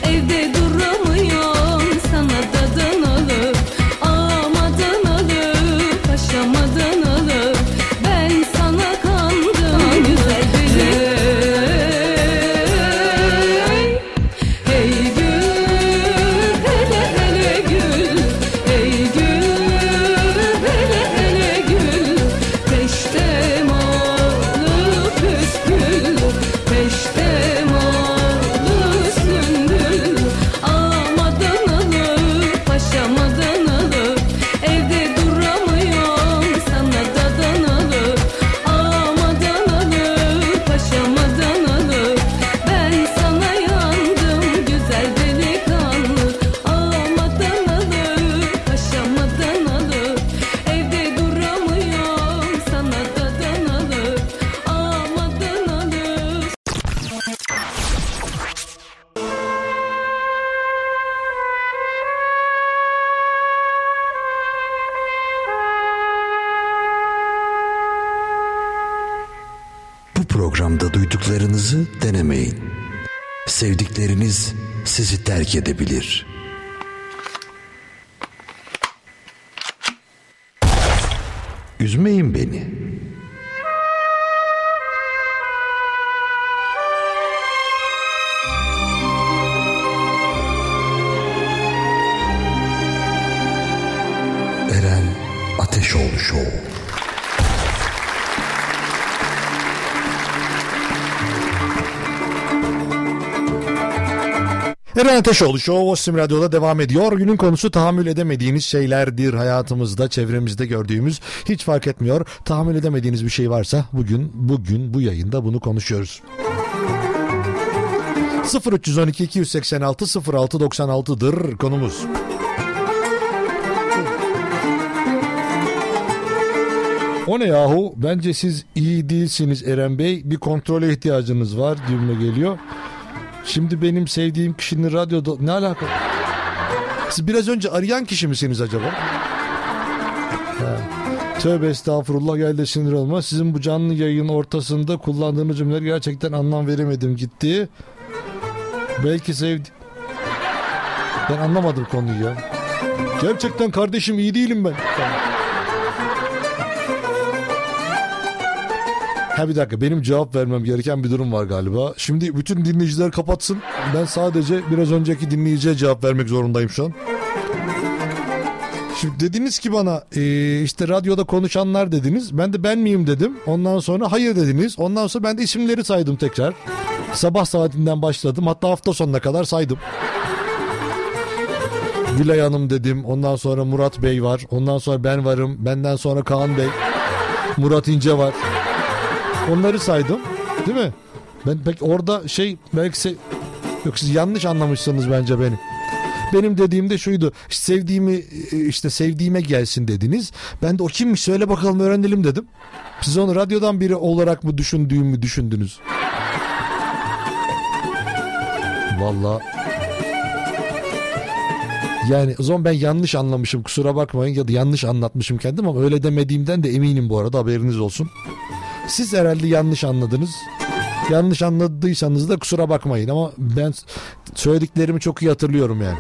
evde duramıyorum, sana dadan alıp. Amadan alıp aşamadan alıp ben sana kandım güzel deli. Denemeyin. Sevdikleriniz sizi terk edebilir. Üzmeyin beni. Eren Ateşoğlu Show. Eren Ateşoğlu Show Ostim Radyo'da devam ediyor. Günün konusu tahammül edemediğiniz şeylerdir. Hayatımızda, çevremizde gördüğümüz, hiç fark etmiyor. Tahammül edemediğiniz bir şey varsa bugün, bugün bu yayında bunu konuşuyoruz. sıfır üç on iki iki yüz seksen altı sıfır altı doksan altı'dır konumuz. O ne yahu? Bence siz iyi değilsiniz Eren Bey. Bir kontrole ihtiyacınız var düğüme geliyor. Şimdi benim sevdiğim kişinin radyoda... Ne alaka? Siz biraz önce arayan kişi misiniz acaba? Ha. Tövbe estağfurullah, gel de sinir olma. Sizin bu canlı yayının ortasında kullandığınız cümleler gerçekten anlam veremedim gitti. Belki sevdi... Ben anlamadım konuyu ya. Gerçekten kardeşim iyi değilim ben. Ha bir dakika, benim cevap vermem gereken bir durum var galiba. Şimdi bütün dinleyiciler kapatsın. Ben sadece biraz önceki dinleyiciye cevap vermek zorundayım şu an. Şimdi dediniz ki bana e, işte radyoda konuşanlar dediniz. Ben de ben miyim dedim. Ondan sonra hayır dediniz. Ondan sonra ben de isimleri saydım tekrar. Sabah saatinden başladım. Hatta hafta sonuna kadar saydım. Gülay Hanım dedim. Ondan sonra Murat Bey var. Ondan sonra ben varım. Benden sonra Kaan Bey. Murat İnce var. Onları saydım. Değil mi? Ben pek orada şey belki se- yok siz yanlış anlamışsınız bence beni. Benim dediğimde şuydu. İşte sevdiğimi işte sevdiğime gelsin dediniz. Ben de o kimmiş söyle bakalım öğrenelim dedim. Siz onu radyodan biri olarak mı düşündüğümü düşündünüz? Vallahi yani o zaman ben yanlış anlamışım, kusura bakmayın, ya da yanlış anlatmışım kendim, ama öyle demediğimden de eminim bu arada, haberiniz olsun. Siz herhalde yanlış anladınız. Yanlış anladıysanız da kusura bakmayın ama ben söylediklerimi çok iyi hatırlıyorum yani.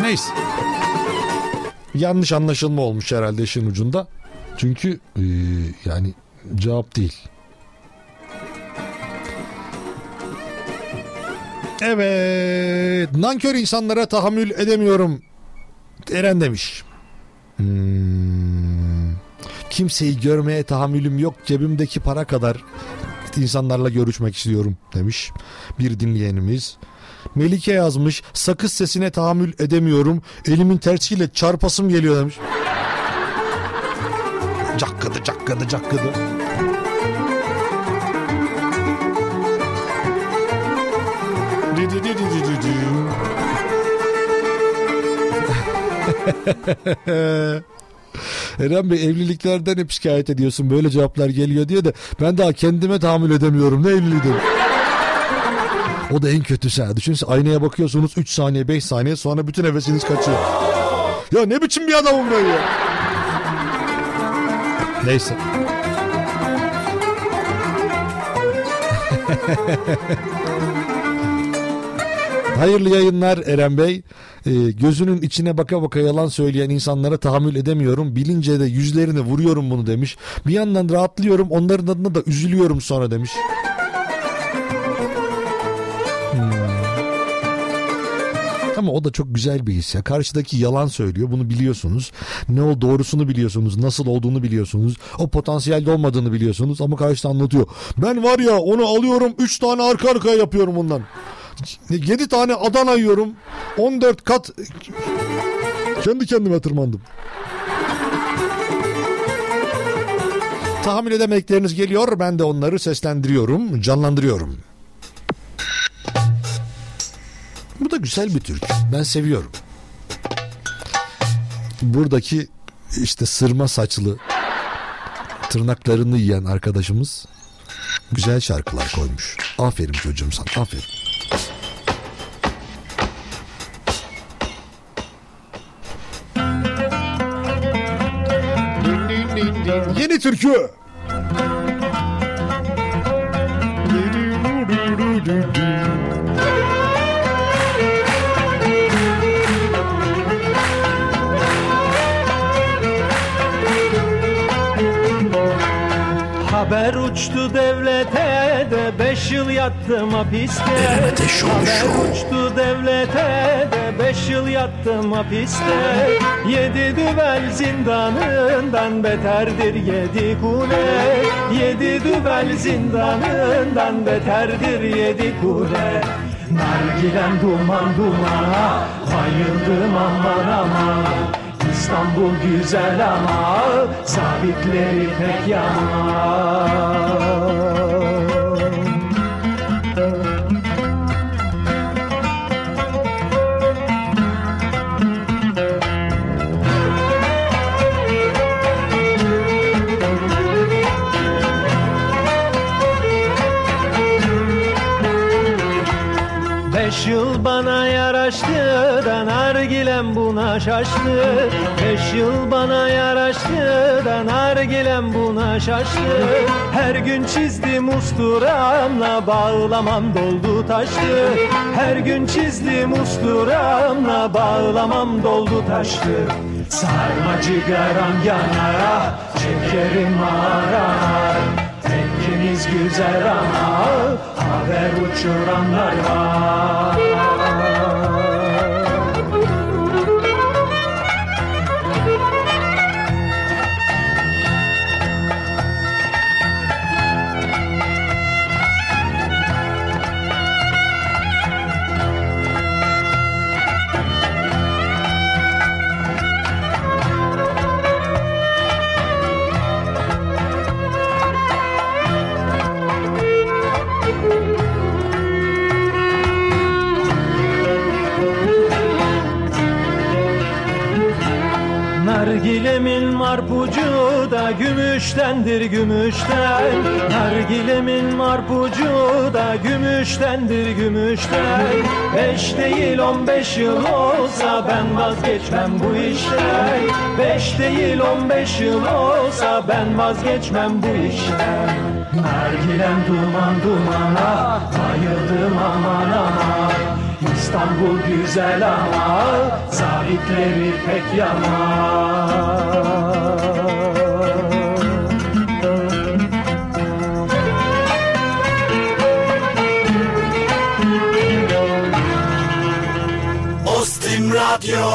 Neyse. Yanlış anlaşılma olmuş herhalde işin ucunda. Çünkü ee, yani cevap değil. Evet, nankör insanlara tahammül edemiyorum Eren demiş. Hmm. Kimseyi görmeye tahammülüm yok, cebimdeki para kadar insanlarla görüşmek istiyorum demiş bir dinleyenimiz. Melike yazmış, sakız sesine tahammül edemiyorum, elimin tersiyle çarpasım geliyor demiş. Cakkıdı cakkıdı cakkıdı. Eren Bey, evliliklerden hep şikayet ediyorsun, böyle cevaplar geliyor diye de ben daha kendime tahammül edemiyorum, ne evliliği diyorum. O da en kötüsü ha. Düşünsene, aynaya bakıyorsunuz üç saniye beş saniye sonra bütün hevesiniz kaçıyor. Ya ne biçim bir adamım ben ya. Neyse. Hayırlı yayınlar Eren Bey. E, gözünün içine baka baka yalan söyleyen insanlara tahammül edemiyorum. Bilince de yüzlerine vuruyorum bunu demiş. Bir yandan rahatlıyorum, onların adına da üzülüyorum sonra demiş. Hmm. Ama o da çok güzel bir his ya. Karşıdaki yalan söylüyor, bunu biliyorsunuz. Ne o doğrusunu biliyorsunuz, nasıl olduğunu biliyorsunuz. O potansiyelde olmadığını biliyorsunuz ama karşıda anlatıyor. Ben var ya onu alıyorum, üç tane arka arkaya yapıyorum bundan. yedi tane Adana yiyorum. on dört kat kendi kendime tırmandım. Tahammül edemedikleriniz geliyor. Ben de onları seslendiriyorum, canlandırıyorum. Bu da güzel bir türkü. Ben seviyorum. Buradaki işte sırma saçlı, tırnaklarını yiyen arkadaşımız güzel şarkılar koymuş. Aferin çocuğum sana, aferin. Yeni türkü. Haber uçtu devlete de beş yıl yattım hapiste. Eren Ateşoğlu Show. Haber uçtu devlete de beş yıl yattım hapiste. Yedi düvel zindanından beterdir yedi kule. Yedi düvel zindanından beterdir yedi kule. Nargilen duman dumana, bayıldım aman aman. İstanbul güzel ama sabitleri pek yaman. Beş yıl bana yaraştı da nargilem buna şaştı. Beş yıl bana yaraştı da nargilem buna şaştı. Her gün çizdim usturamla, bağlamam doldu taştı. Her gün çizdim usturamla, bağlamam doldu taştı. Sarma cigaram yanar, çekerim arar. Tekkimiz güzel ama haber uçuranlar var. Nargilemin marpucu da gümüştendir gümüşten. Nargilemin marpucu da gümüştendir gümüşten. Beş değil on beş yıl olsa ben vazgeçmem bu işten. Beş değil on beş yıl olsa ben vazgeçmem bu işten. Nargilem duman dumana, bayıldım aman aman. İstanbul güzel ama sabitleri pek yaman. Ostim Radyo.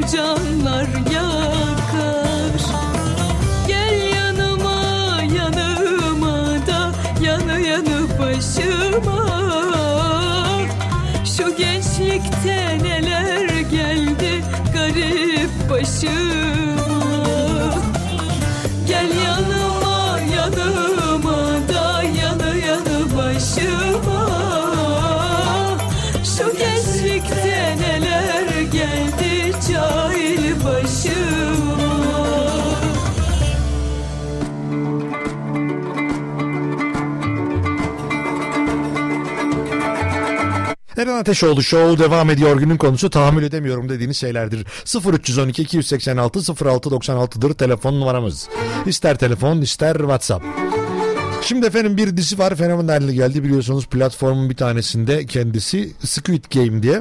çok canlar yakar. Gel yanıma, yanıma da, yanı yanı başıma. Şu gençlikte neler geldi garip başıma. Gel yanıma, yanıma da, yanı yanı başıma. Şu gençlikte neler geldi cahil başıma. Eren Ateşoğlu Show devam ediyor. Günün konusu tahammül edemiyorum dediğiniz şeylerdir. sıfır üç on iki iki seksen altı sıfır altı doksan altı'dır telefon numaramız. İster telefon, ister WhatsApp. Şimdi efendim bir dizi var, fenomen haline geldi biliyorsunuz. Platformun bir tanesinde kendisi, Squid Game diye.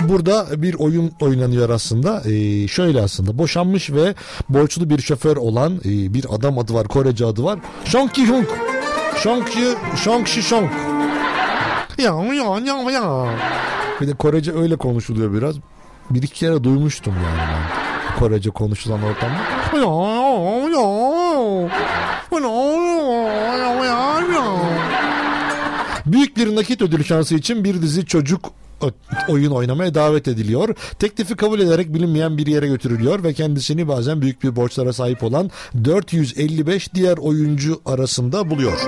Burada bir oyun oynanıyor aslında. Ee, şöyle aslında boşanmış ve borçlu bir şoför olan e, bir adam adı var, Korece adı var. Shong Ki Hung. Shong Ki Shong Ki Shong. Ya ya ya ya. Bir de Korece öyle konuşuluyor biraz. Bir iki kere duymuştum yani ben. Korece konuşulan ortamda. Büyük bir nakit ödül şansı için bir dizi çocuk oyun oynamaya davet ediliyor. Teklifi kabul ederek bilinmeyen bir yere götürülüyor ve kendisini bazen büyük bir borçlara sahip olan dört yüz elli beş diğer oyuncu arasında buluyor.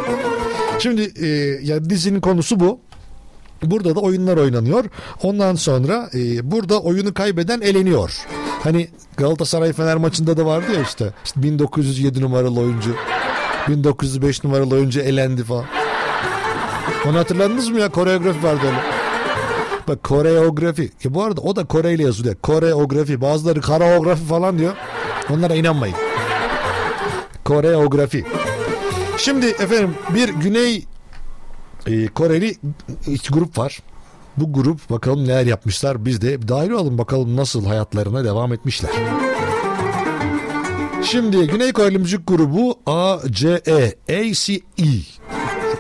Şimdi e, yani dizinin konusu bu. Burada da oyunlar oynanıyor. Ondan sonra e, burada oyunu kaybeden eleniyor. Hani Galatasaray Fener maçında da vardı ya işte. işte bin dokuz yüz yedi numaralı oyuncu, bin dokuz yüz beş numaralı oyuncu elendi falan. Onu hatırladınız mı ya? Koreografi vardı öyle. Bak koreografi. E, bu arada o da Kore ile yazılıyor. Koreografi. Bazıları koreografi falan diyor. Onlara inanmayın. Koreografi. Şimdi efendim bir Güney e, Koreli iki grup var. Bu grup bakalım neler yapmışlar. Biz de dahil olalım bakalım nasıl hayatlarına devam etmişler. Şimdi Güney Koreli müzik grubu A C E A C E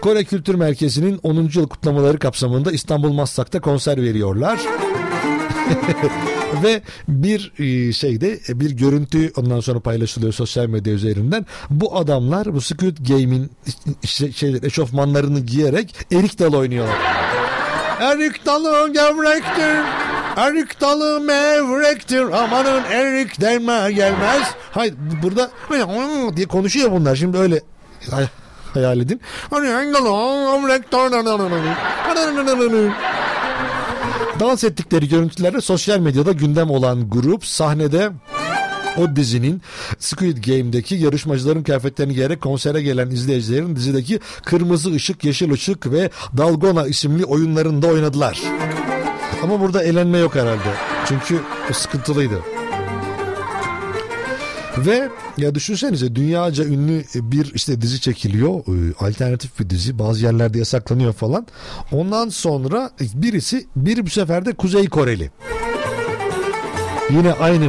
Kore Kültür Merkezi'nin onuncu yıl kutlamaları kapsamında İstanbul Maslak'ta konser veriyorlar. Ve bir şeyde bir görüntü ondan sonra paylaşılıyor sosyal medya üzerinden. Bu adamlar bu Squid Game'in şeyler, eşofmanlarını giyerek erik dalı oynuyorlar. Erik dalı gevrektir, erik dalı mevrektir, amanın erik derme gelmez. Hayır burada diye konuşuyor bunlar şimdi öyle. Hayal edin. Dans ettikleri görüntülerle sosyal medyada gündem olan grup sahnede o dizinin Squid Game'deki yarışmacıların kıyafetlerini giyerek konsere gelen izleyicilerin dizideki kırmızı ışık, yeşil ışık ve dalgona isimli oyunlarında oynadılar. Ama burada eğlenme yok herhalde. Çünkü sıkıntılıydı. Ve ya düşünsenize dünyaca ünlü bir işte dizi çekiliyor, alternatif bir dizi, bazı yerlerde yasaklanıyor falan. Ondan sonra birisi bir bu sefer de Kuzey Koreli. Yine aynı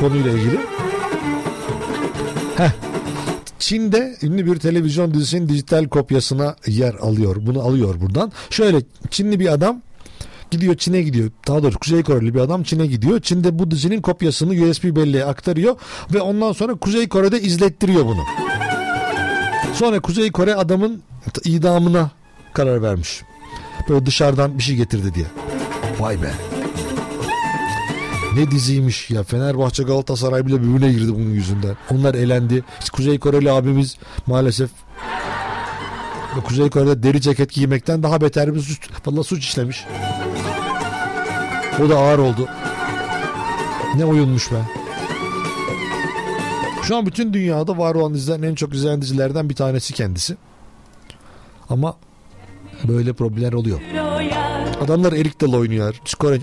konuyla ilgili. Heh. Çin'de ünlü bir televizyon dizisinin dijital kopyasına yer alıyor. Bunu alıyor buradan. Şöyle Çinli bir adam gidiyor Çin'e gidiyor. Daha doğrusu Kuzey Koreli bir adam Çin'e gidiyor. Çin'de bu dizinin kopyasını U S B belleğe aktarıyor ve ondan sonra Kuzey Kore'de izlettiriyor bunu. Sonra Kuzey Kore adamın idamına karar vermiş. Böyle dışarıdan bir şey getirdi diye. Vay be. Ne diziymiş ya. Fenerbahçe Galatasaray bile birbirine girdi bunun yüzünden. Onlar elendi. İşte Kuzey Koreli abimiz maalesef Kuzey Kore'de deri ceket giymekten daha beter bir suç, vallahi suç işlemiş. O da ağır oldu. Ne oyunmuş be. Şu an bütün dünyada var olan dizilerin en çok izlenen dizilerden bir tanesi kendisi. Ama böyle problemler oluyor. Adamlar erik dalı oynuyor. Kore.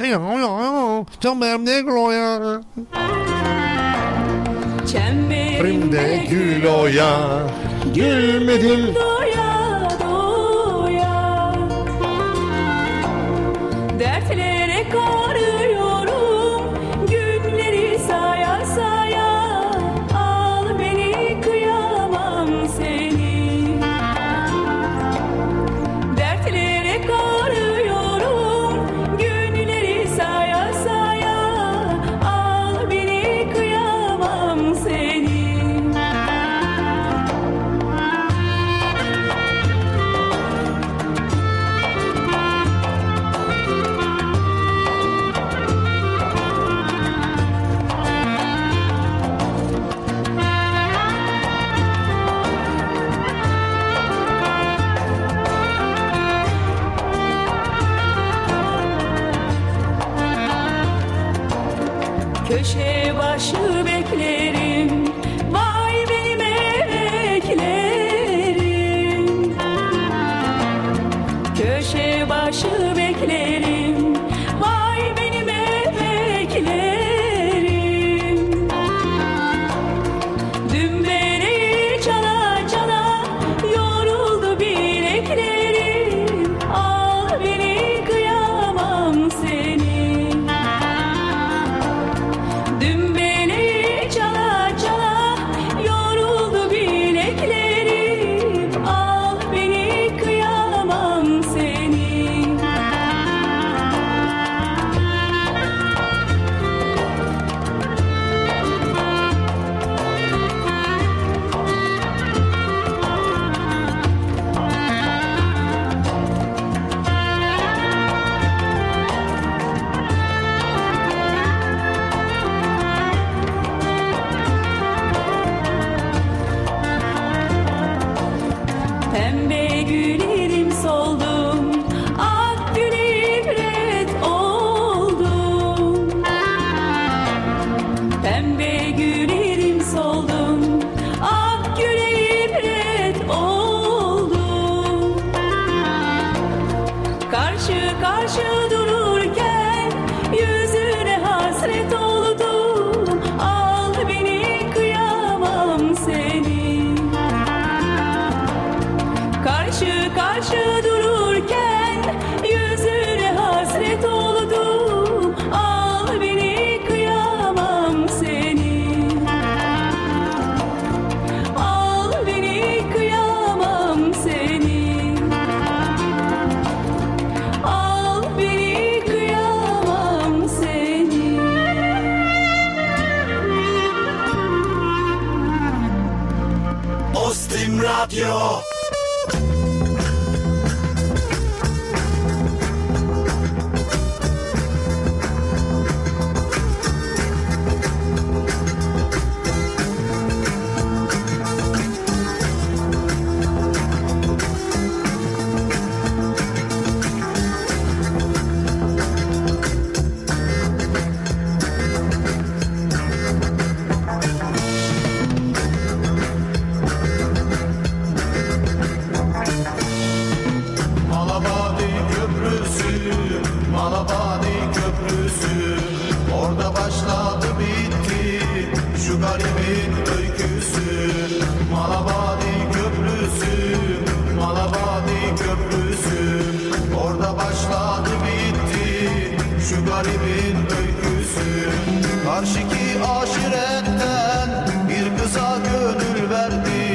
Çemberimde gül oya, gülmedim doya doya. Dertli. Arıyorum günleri saya saya, al beni kıyamam seni. Dertlere koruyorum günleri saya saya. köşe başı beklerim. Vay benim emeklerim. Köşe başı beklerim. Vay benim emeklerim. Dün beni çala çala yoruldu bileklerim. Al beni kıyamam seni. Dün beni çala çala yoruldu bileklerim. Al beni kıyamam seni. Pembe güllerim soldum, ak gülüm red oldum. Pembe güllerim soldum, ak gülüm red oldum. Karşı karşı dururken yüzüne hasret oldum. Al beni kıyamam seni. Karşı karşı dururken yüzüne hasret oldum. Al beni kıyamam seni. Al beni kıyamam seni. Al beni kıyamam seni. Ostim Radyo. Malabadi Köprüsü, Malabadi Köprüsü. Orada başladı bitti şu garibin öyküsü. Malabadi Köprüsü, Malabadi Köprüsü. Orada başladı bitti şu garibin öyküsü. Karşıki aşiretten bir kıza gönül verdi.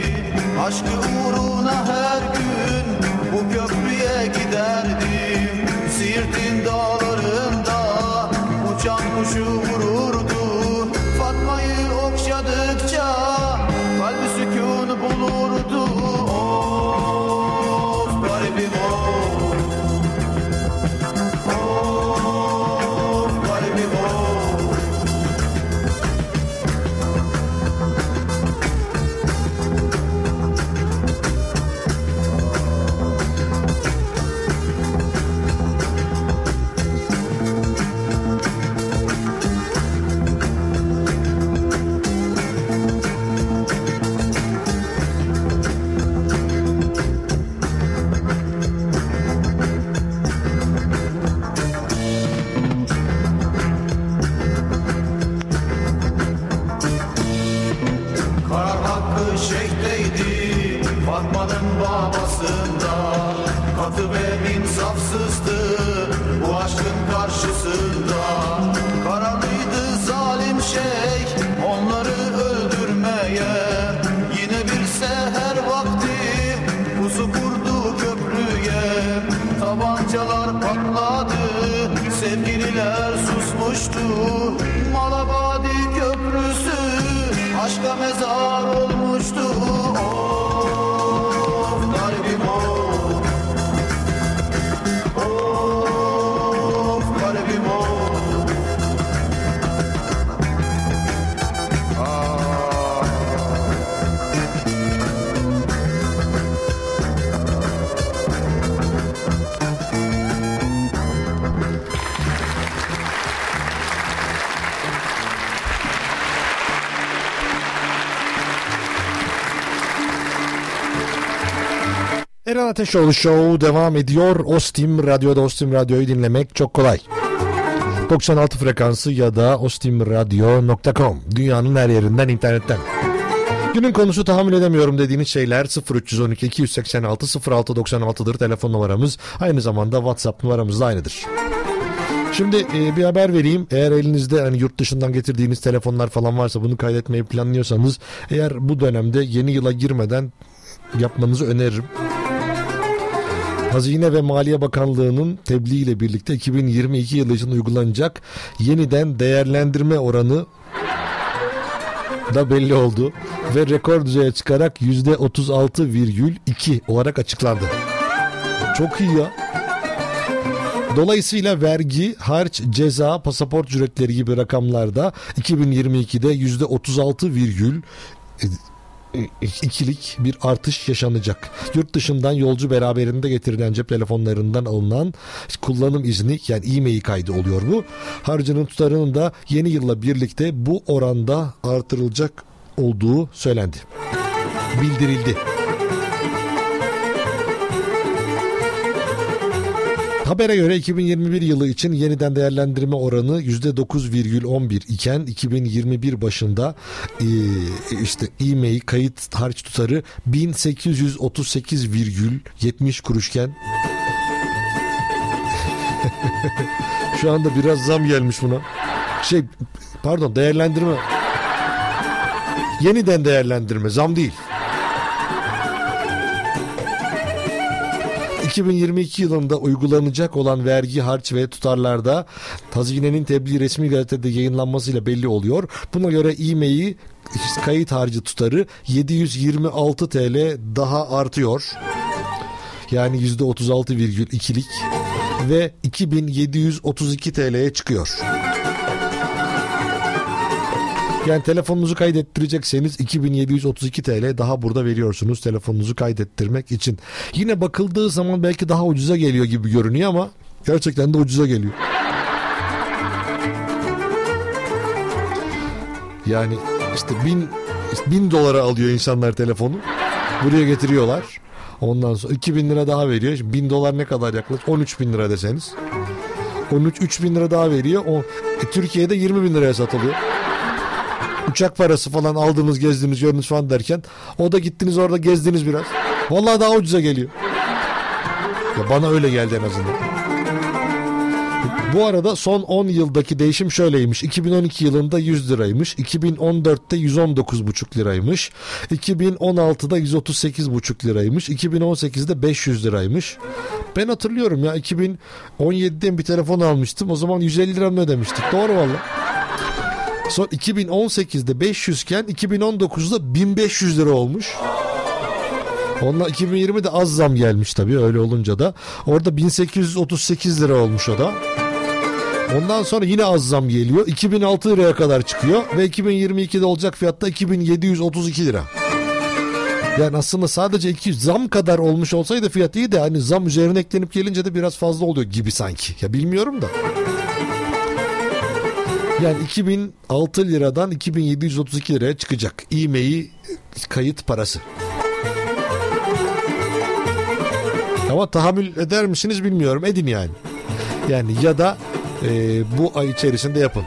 Aşkı uğruna her gün bu köprüye giderdim. Siirt'in dağlarında uçan kuşu vururdu. Fatma'yı okşadıkça kalbi sükûn bulurdu. Of garibim of. Of garibim of. Karar hakkı şeyhteydi Fatma'nın babasında. Katı ve insafsızdı bu aşkın karşısında. Kararlıydı zalim şeyh onları öldürmeye. Yine bir seher vakti pusu kurdu köprüye. Tabancalar patladı sevgililer susmuştu. Malabadi Köprüsü aşka mezar olmuştu. Of garibim of. Of garibim of. Ah. Eren Ateşoğlu Show devam ediyor. Ostim Radyo'da Ostim Radyo'yu dinlemek çok kolay. doksan altı frekansı ya da ostim radyo nokta com. Dünyanın her yerinden internetten. Günün konusu tahammül edemiyorum dediğiniz şeyler sıfır üç on iki iki yüz seksen altı sıfır altı doksan altı'dır telefon numaramız. Aynı zamanda WhatsApp numaramız da aynıdır. Şimdi e, bir haber vereyim. Eğer elinizde hani yurt dışından getirdiğiniz telefonlar falan varsa bunu kaydetmeyi planlıyorsanız eğer bu dönemde yeni yıla girmeden yapmanızı öneririm. Hazine ve Maliye Bakanlığı'nın tebliğiyle birlikte iki bin yirmi iki yılı için uygulanacak yeniden değerlendirme oranı da belli oldu ve rekor düzeye çıkarak yüzde otuz altı virgül iki olarak açıklandı. Çok iyi ya. Dolayısıyla vergi, harç, ceza, pasaport ücretleri gibi rakamlarda iki bin yirmi iki'de yüzde otuz altı virgül iki'lik bir artış yaşanacak. Yurt dışından yolcu beraberinde getirilen cep telefonlarından alınan kullanım izni yani e-mail kaydı oluyor bu. Harcının tutarının da yeni yılla birlikte bu oranda artırılacak olduğu söylendi. Bildirildi. Habere göre iki bin yirmi bir yılı için yeniden değerlendirme oranı yüzde dokuz virgül on bir iken iki bin yirmi bir başında e, işte e-mail kayıt harç tutarı bin sekiz yüz otuz sekiz virgül yetmiş kuruşken şu anda biraz zam gelmiş buna. Şey pardon değerlendirme. Yeniden değerlendirme zam değil. iki bin yirmi iki yılında uygulanacak olan vergi, harç ve tutarlarda hazinenin tebliğ resmi gazetede yayınlanmasıyla belli oluyor. Buna göre e-mail kayıt harcı tutarı yedi yüz yirmi altı TL daha artıyor. Yani yüzde otuz altı virgül iki'lik ve iki bin yedi yüz otuz iki TL'ye çıkıyor. Yani telefonunuzu kaydettirecekseniz iki bin yedi yüz otuz iki TL daha burada veriyorsunuz telefonunuzu kaydettirmek için. Yine bakıldığı zaman belki daha ucuza geliyor gibi görünüyor ama gerçekten de ucuza geliyor. Yani işte bin, işte bin dolara alıyor insanlar telefonu. Buraya getiriyorlar. Ondan sonra iki bin lira daha veriyor. Şimdi bin dolar ne kadar yaklaşık? on üç bin lira deseniz. on üç bin lira daha veriyor. O, e, Türkiye'de yirmi bin liraya satılıyor. Uçak parası falan aldınız, gezdiniz, gördünüz falan derken o da gittiniz orada gezdiniz biraz. Vallahi daha ucuza geliyor. Ya bana öyle geldi en azından. Bu arada son on yıldaki değişim şöyleymiş. iki bin on iki yılında yüz liraymış. iki bin on dörtte yüz on dokuz virgül beş liraymış. iki bin on altıda yüz otuz sekiz virgül beş liraymış. iki bin on sekizde beş yüz liraymış. Ben hatırlıyorum ya iki bin on yediden bir telefon almıştım. O zaman yüz elli liramı ödemiştik. Doğru vallahi. Son iki bin on sekizde beş yüz iken iki bin on dokuzda bin beş yüz lira olmuş. Onunla iki bin yirmide az zam gelmiş tabii öyle olunca da. Orada bin sekiz yüz otuz sekiz lira olmuş o da. Ondan sonra yine az zam geliyor. iki bin altı liraya kadar çıkıyor ve iki bin yirmi ikide olacak fiyatta iki bin yedi yüz otuz iki lira. Yani aslında sadece iki yüz zam kadar olmuş olsaydı fiyat iyi de hani zam üzerine eklenip gelince de biraz fazla oluyor gibi sanki. Ya bilmiyorum da. Yani iki bin altı liradan iki bin yedi yüz otuz iki liraya çıkacak. E-mail kayıt parası. Ama tahammül eder misiniz bilmiyorum. Edin yani. Yani ya da e, bu ay içerisinde yapın.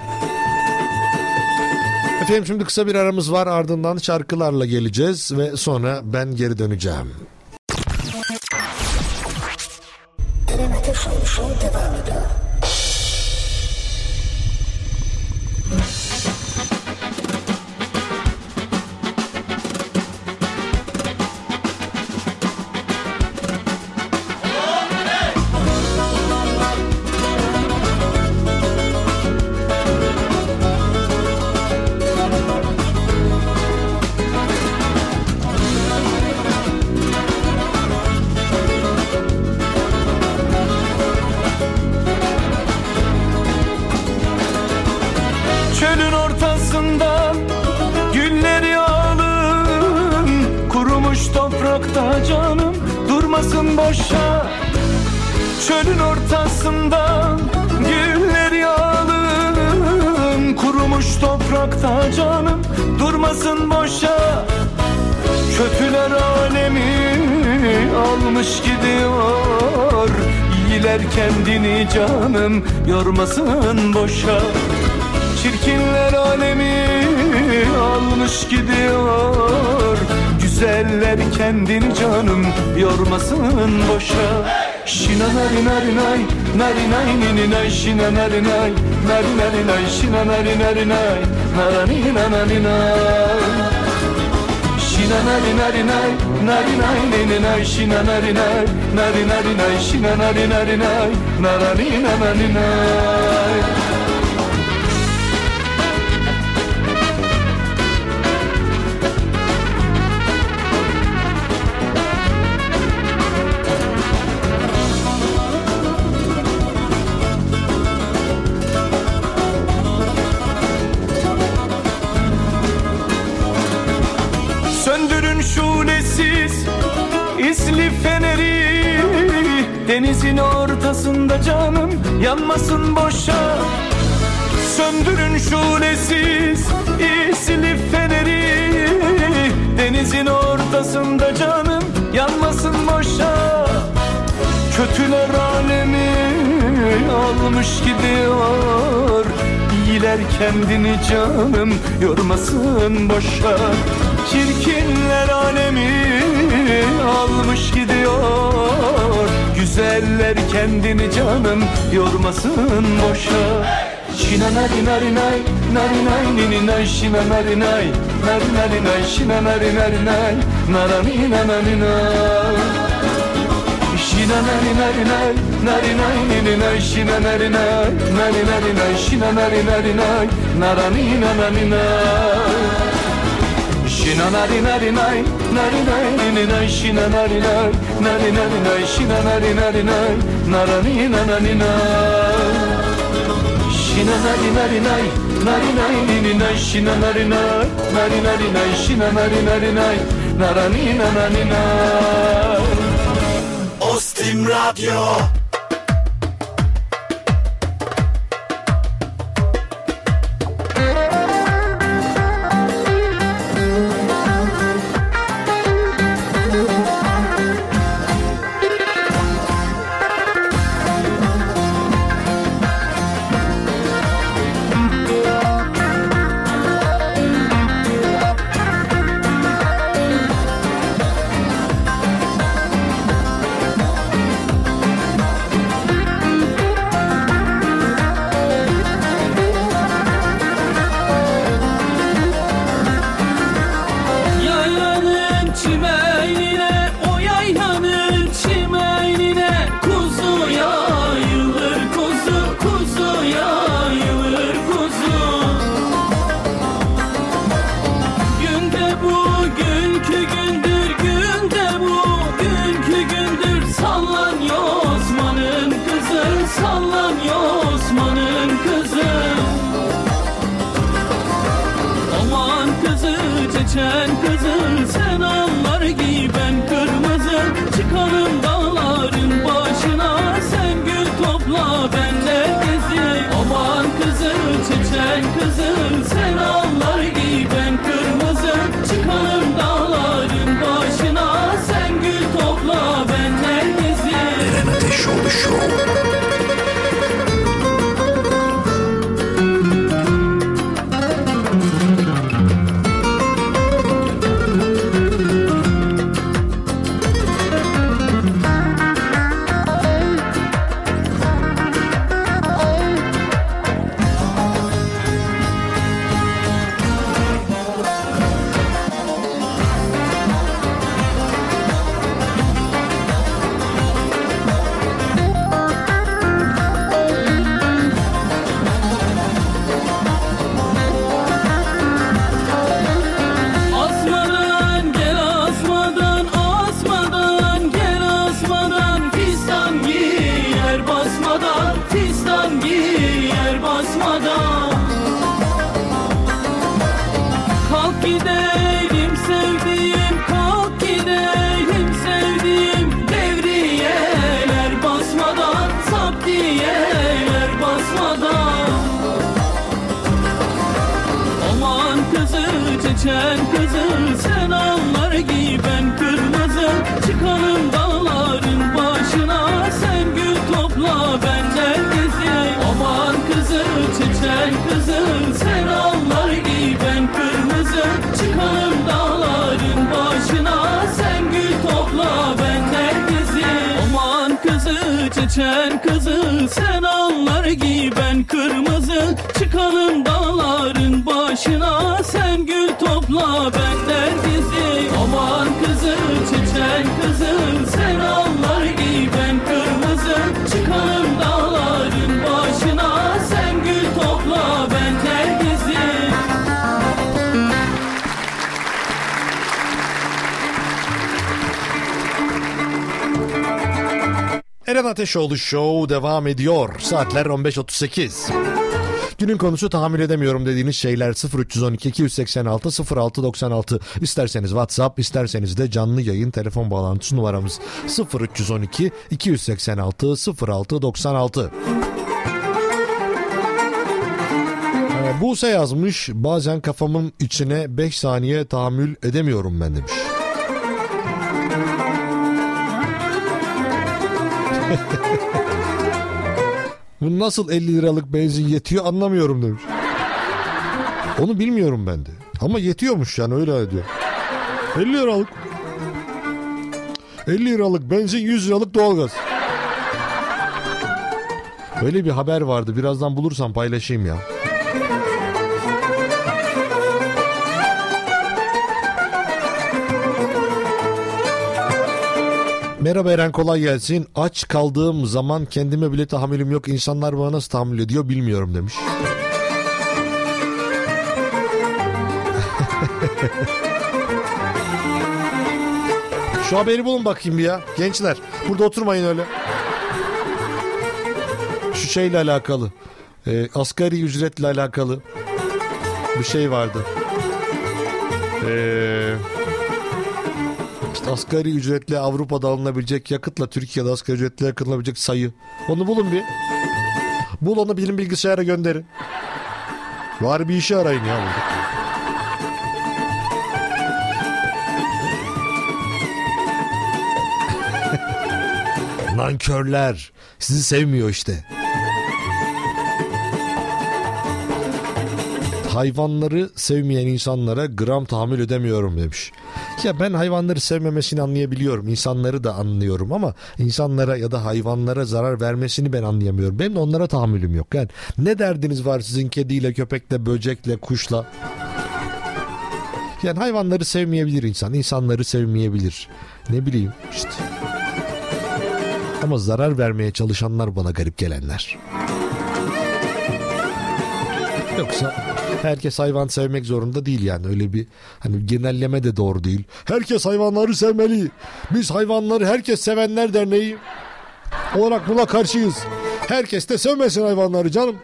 Efendim şimdi kısa bir aramız var. Ardından şarkılarla geleceğiz ve sonra ben geri döneceğim. almış gidiyor. Yiler kendini canım, yormasın boşa. Çirkinler alemi almış gidiyor. Güzeller kendini canım, yormasın boşa. Şina narinay narinay nininay şina narinay narinay şina narinay naraninananinay. Şina narinay narinay nininay şina narinay narinay şina narinay naraninananinay. İsli feneri denizin ortasında canım, yanmasın boşa. Söndürün şulesiz isli feneri denizin ortasında canım, yanmasın boşa. Kötüler alemi almış gidiyor. İyiler kendini canım, yormasın boşa. Çirkinler alemi almış gidiyor. Güzeller kendini canım, yormasın boşa. Şina narinarinay narinay nininay şina narinay narinarinay şina narinarinay naraninananinay. Şina narinarinay narinay nininay şina narinay narinarinay şina narinarinay naraninananinay. Şina narinarinay narinay nininay şina narinay narinarinay şina narinarinay naraninananinay. Şina narinarinay narinay nininay şina narinay narinarinay şina narinarinay naraninananinay. Ostim Radyo. Sen kızıl sen anlar giy ben kırmızı, çıkalım dağ. geçer kızı, sen anlar giy ben kırmızı. Çıkalım dağların başına, sen gül topla ben nergizi. Aman kızı, çiçen kızı, sen anlar giy ben kırmızı. Çıkalım dağların başına, sen gül topla ben nergizi. Eren Ateşoğlu Show devam ediyor. Saatler on beş otuz sekiz. Günün konusu tahmin edemiyorum dediğiniz şeyler sıfır üç on iki iki yüz seksen altı sıfır altı doksan altı. İsterseniz WhatsApp, isterseniz de canlı yayın telefon bağlantısı numaramız sıfır üç on iki iki yüz seksen altı sıfır altı doksan altı. Ee, Buse yazmış, bazen kafamın içine beş saniye tahammül edemiyorum ben demiş. Bu nasıl elli liralık benzin yetiyor anlamıyorum demiş. Onu bilmiyorum ben de. Ama yetiyormuş yani, öyle diyor. elli liralık. elli liralık benzin, yüz liralık doğalgaz. Böyle bir haber vardı. Birazdan bulursam paylaşayım ya. Merhaba Eren, kolay gelsin. Aç kaldığım zaman kendime bile tahammülüm yok. İnsanlar bana nasıl tahammül ediyor bilmiyorum demiş. Şu haberi bulun bakayım bir ya. Gençler, burada oturmayın öyle. Şu şeyle alakalı. E, asgari ücretle alakalı bir şey vardı. Eee... Asgari ücretle Avrupa'da alınabilecek yakıtla Türkiye'de asgari ücretle yakıtılabilecek sayı. Onu bulun bir. Bul onu, bilim bilgisayara gönderin. Var bir işe arayın ya. Nankörler. Sizi sevmiyor işte. Hayvanları sevmeyen insanlara gram tahammül edemiyorum demiş. Ya ben hayvanları sevmemesini anlayabiliyorum. İnsanları da anlıyorum ama insanlara ya da hayvanlara zarar vermesini ben anlayamıyorum. Benim de onlara tahammülüm yok. Yani ne derdiniz var sizin kediyle, köpekle, böcekle, kuşla? Yani hayvanları sevmeyebilir insan. İnsanları sevmeyebilir. Ne bileyim işte. Ama zarar vermeye çalışanlar bana garip gelenler. Yoksa... Herkes hayvan sevmek zorunda değil yani, öyle bir hani genelleme de doğru değil. Herkes hayvanları sevmeli. Biz hayvanları Herkes Sevenler Derneği olarak buna karşıyız. Herkes de sevmesin hayvanları canım.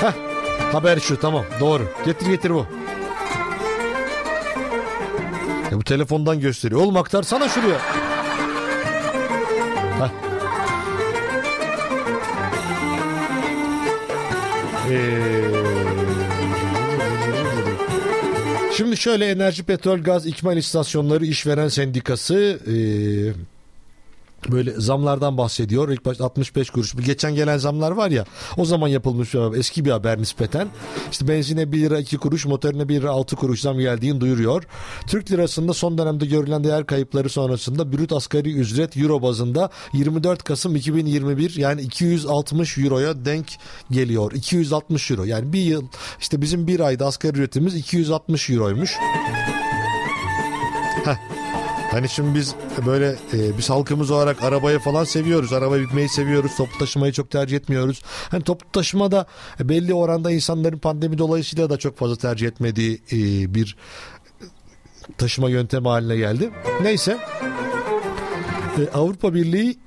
Heh, haber şu, tamam, doğru. Getir getir bu. Ya bu telefondan gösteriyor. Oğlum aktarsana şuraya. Heh. Şimdi şöyle, enerji, petrol, gaz, ikmal istasyonları işveren sendikası e, böyle zamlardan bahsediyor. İlk başta altmış beş kuruş. Geçen gelen zamlar var ya, o zaman yapılmış eski bir haber nispeten. İşte benzine bir lira iki kuruş, motorine bir lira altı kuruş zam geldiğini duyuruyor. Türk lirasında son dönemde görülen değer kayıpları sonrasında brüt asgari ücret euro bazında yirmi dört Kasım iki bin yirmi bir yani iki yüz altmış euroya denk geliyor. iki yüz altmış euro yani bir yıl, işte bizim bir ayda asgari ücretimiz iki yüz altmış euroymuş. Heh. Hani şimdi biz böyle e, biz halkımız olarak arabaya falan seviyoruz. Arabaya binmeyi seviyoruz. Toplu taşımayı çok tercih etmiyoruz. Hani toplu taşımada belli oranda insanların pandemi dolayısıyla da çok fazla tercih etmediği e, bir taşıma yöntemi haline geldi. Neyse. E, Avrupa Birliği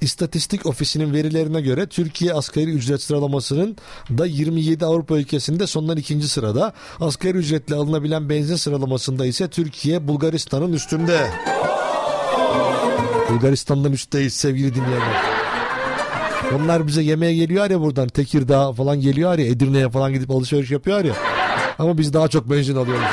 İstatistik Ofisi'nin verilerine göre Türkiye asgari ücret sıralamasının da yirmi yedi Avrupa ülkesinde sondan ikinci sırada. Asgari ücretle alınabilen benzin sıralamasında ise Türkiye Bulgaristan'ın üstünde. Bulgaristan'dan üstteyiz sevgili dinleyenler. Onlar bize yemeğe geliyor ya buradan. Tekirdağ falan geliyor ya. Edirne'ye falan gidip alışveriş yapıyor ya. Ama biz daha çok benzin alıyoruz.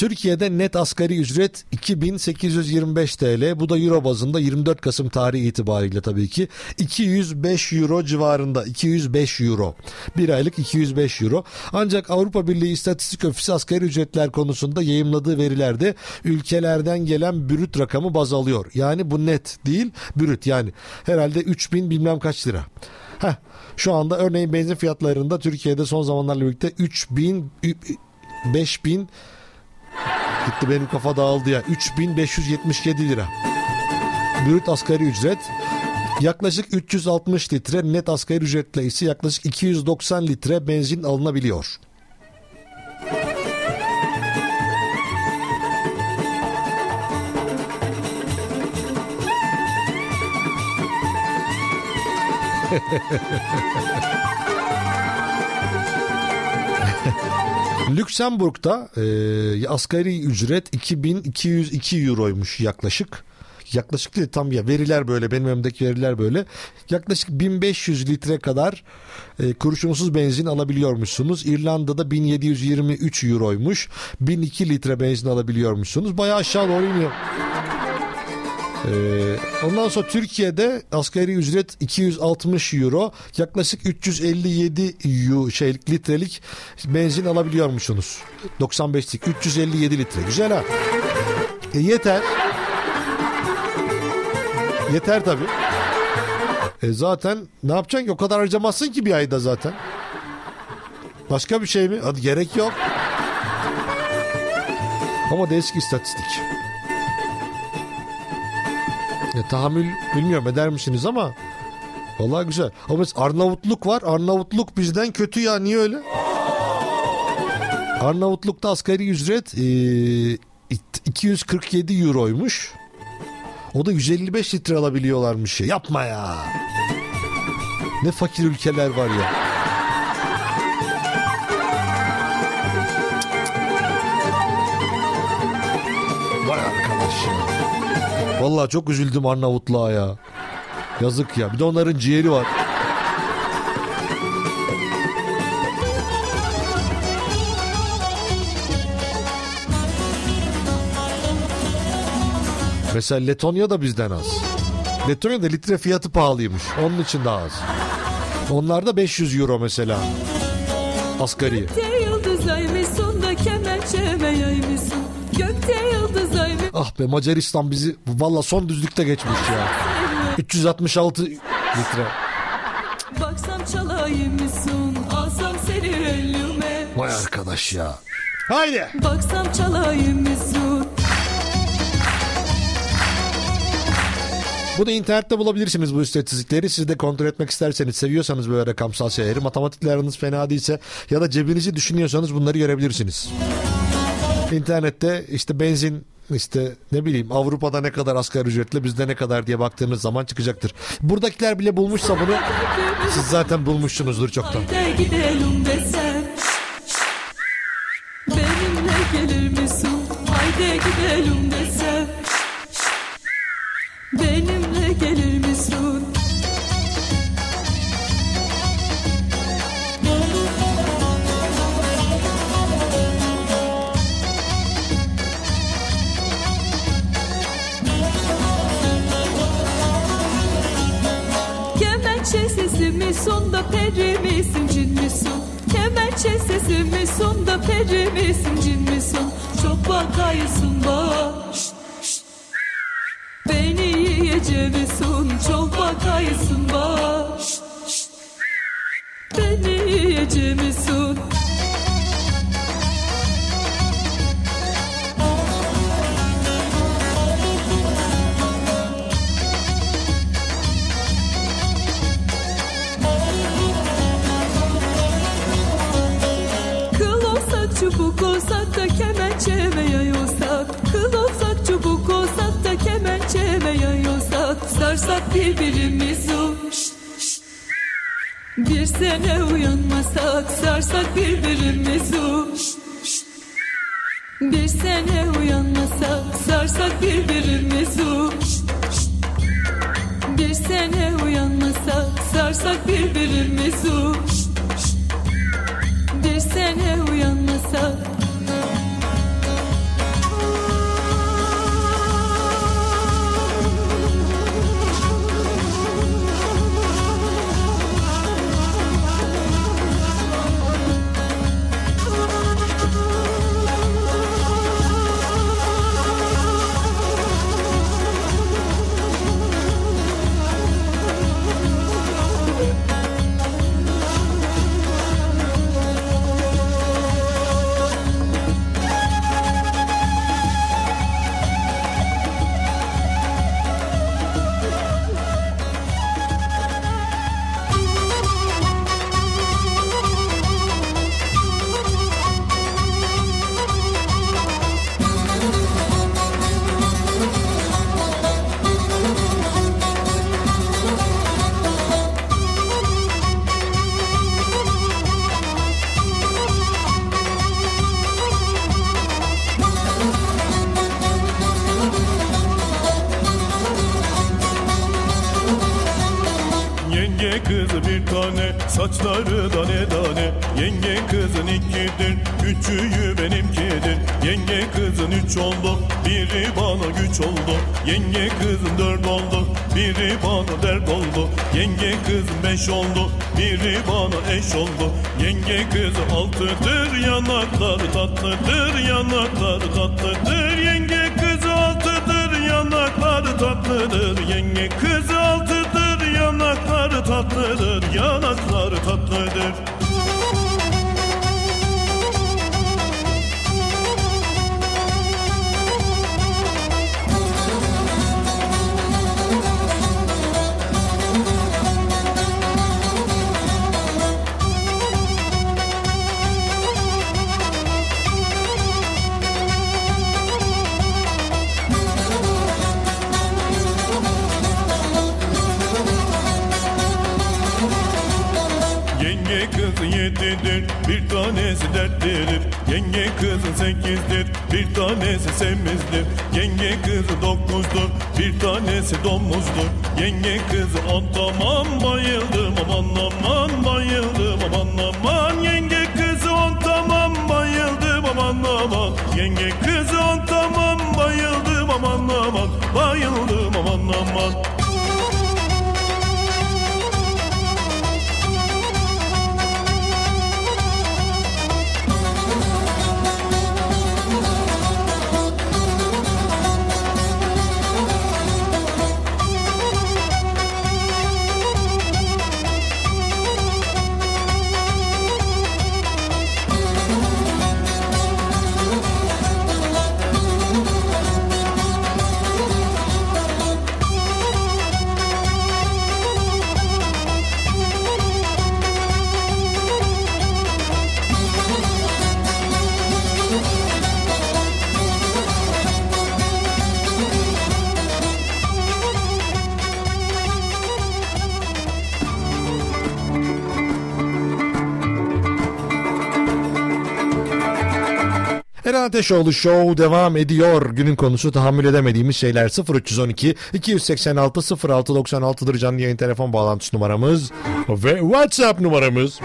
Türkiye'de net asgari ücret iki bin sekiz yüz yirmi beş TL. Bu da euro bazında yirmi dört Kasım tarihi itibariyle tabii ki iki yüz beş euro civarında. iki yüz beş euro. Bir aylık iki yüz beş euro. Ancak Avrupa Birliği İstatistik Ofisi asgari ücretler konusunda yayımladığı verilerde ülkelerden gelen brüt rakamı baz alıyor. Yani bu net değil, brüt. Yani herhalde üç bin bilmem kaç lira. Heh, şu anda örneğin benzin fiyatlarında Türkiye'de son zamanlarla birlikte üç bin beş bin gitti, benim kafa dağıldı ya, üç bin beş yüz yetmiş yedi lira brüt asgari ücret. Yaklaşık üç yüz altmış litre net asgari ücretle ise yaklaşık iki yüz doksan litre benzin alınabiliyor. Lüksemburg'da e, asgari ücret iki bin iki yüz iki euroymuş yaklaşık. Yaklaşık değil tam ya, veriler böyle, benim önümdeki veriler böyle. Yaklaşık bin beş yüz litre kadar e, kurşunsuz benzin alabiliyormuşsunuz. İrlanda'da bin yedi yüz yirmi üç euroymuş. bin iki litre benzin alabiliyormuşsunuz. Bayağı aşağı doğru iniyor. Ee, ondan sonra Türkiye'de asgari ücret iki yüz altmış euro, yaklaşık üç yüz elli yedi şey, litrelik benzin alabiliyormuşsunuz. doksan beşlik üç yüz elli yedi litre. Güzel ha. E, yeter. Yeter tabii. E, zaten ne yapacaksın ki? O kadar harcamazsın ki bir ayda zaten. Başka bir şey mi? Hadi, gerek yok. Ama değişik istatistik. Ya, tahammül bilmiyorum eder misiniz ama vallahi güzel. Ama Arnavutluk var. Arnavutluk bizden kötü ya, niye öyle? Arnavutluk'ta asgari ücret e, iki yüz kırk yedi euroymuş. O da yüz elli beş litre alabiliyorlarmış. Yapma ya. Ne fakir ülkeler var ya. Vay arkadaş ya. Vallahi çok üzüldüm Arnavutluğa ya. Yazık ya. Bir de onların ciğeri var. Mesela Letonya da bizden az. Letonya'da litre fiyatı pahalıymış. Onun için daha az. Onlarda beş yüz euro mesela. Asgari. Ah be, Macaristan bizi valla son düzlükte geçmiş ya. üç yüz altmış altı litre. Vay arkadaş ya. Haydi. Baksam çalayım mısın? Bunu internette bulabilirsiniz, bu istatistikleri. Siz de kontrol etmek isterseniz, seviyorsanız böyle rakamsal şeyleri, matematikleriniz fena değilse ya da cebinizi düşünüyorsanız bunları görebilirsiniz. İnternette işte benzin, işte ne bileyim Avrupa'da ne kadar asgari ücretle, bizde ne kadar diye baktığınız zaman çıkacaktır. Buradakiler bile bulmuşsa bunu, siz zaten bulmuşsunuzdur çoktan. Benimle gelir misin? Kemençe sesi misin da peri misin cin misin? Kemençe sesi misin da peri misin cin misin? Çok bakayısın bak. Beni yiyeceğisin, çok bakaysın bak. Beni yiyeceğisin. Kıl olsak, çubuk olsak da kemençe ve yay olsak. Kıl olsak, çubuk olsak da kemençe ve yay olsak. Sarsak birbirimizi, bir sene uyanmasak. Sarsak birbirimizi, bir sene uyanmasak. Sarsak birbirimizi, bir sene uyanmasak. Sarsak birbirimizi, bir sene uyanmasak. tane, saçları dane dane. Yenge kızın ikidir, üçüyü benimkidir. Yenge kızın üç oldu, biri bana güç oldu. Yenge kızın dört oldu, biri bana dert oldu. Yenge kızın beş oldu, biri bana eş oldu. Yenge kızı altıdır, yanakları tatlıdır. Yanakları tatlıdır, yenge kızı altıdır. Yanakları tatlıdır, yenge kızı altıdır. Yanakları tatlıdır, yanakları tatlıdır. Yedidir, bir tanesi dertlidir. Yenge kızın sekizdir, bir tanesi semizdir. Yenge kızı dokuzdur, bir tanesi domuzdur. Yenge kızı anlamam bayıldım aman aman, bayıldım aman aman. Yenge kızı anlamam bayıldım aman aman. Yenge kızı anlamam bayıldım aman aman, bayıldım aman aman. Eren Ateşoğlu Show devam ediyor. Günün konusu tahammül edemediğimiz şeyler. Sıfır üç on iki iki seksen altı sıfır altı doksan altı'dır canlı yayın telefon bağlantısı numaramız ve WhatsApp numaramız.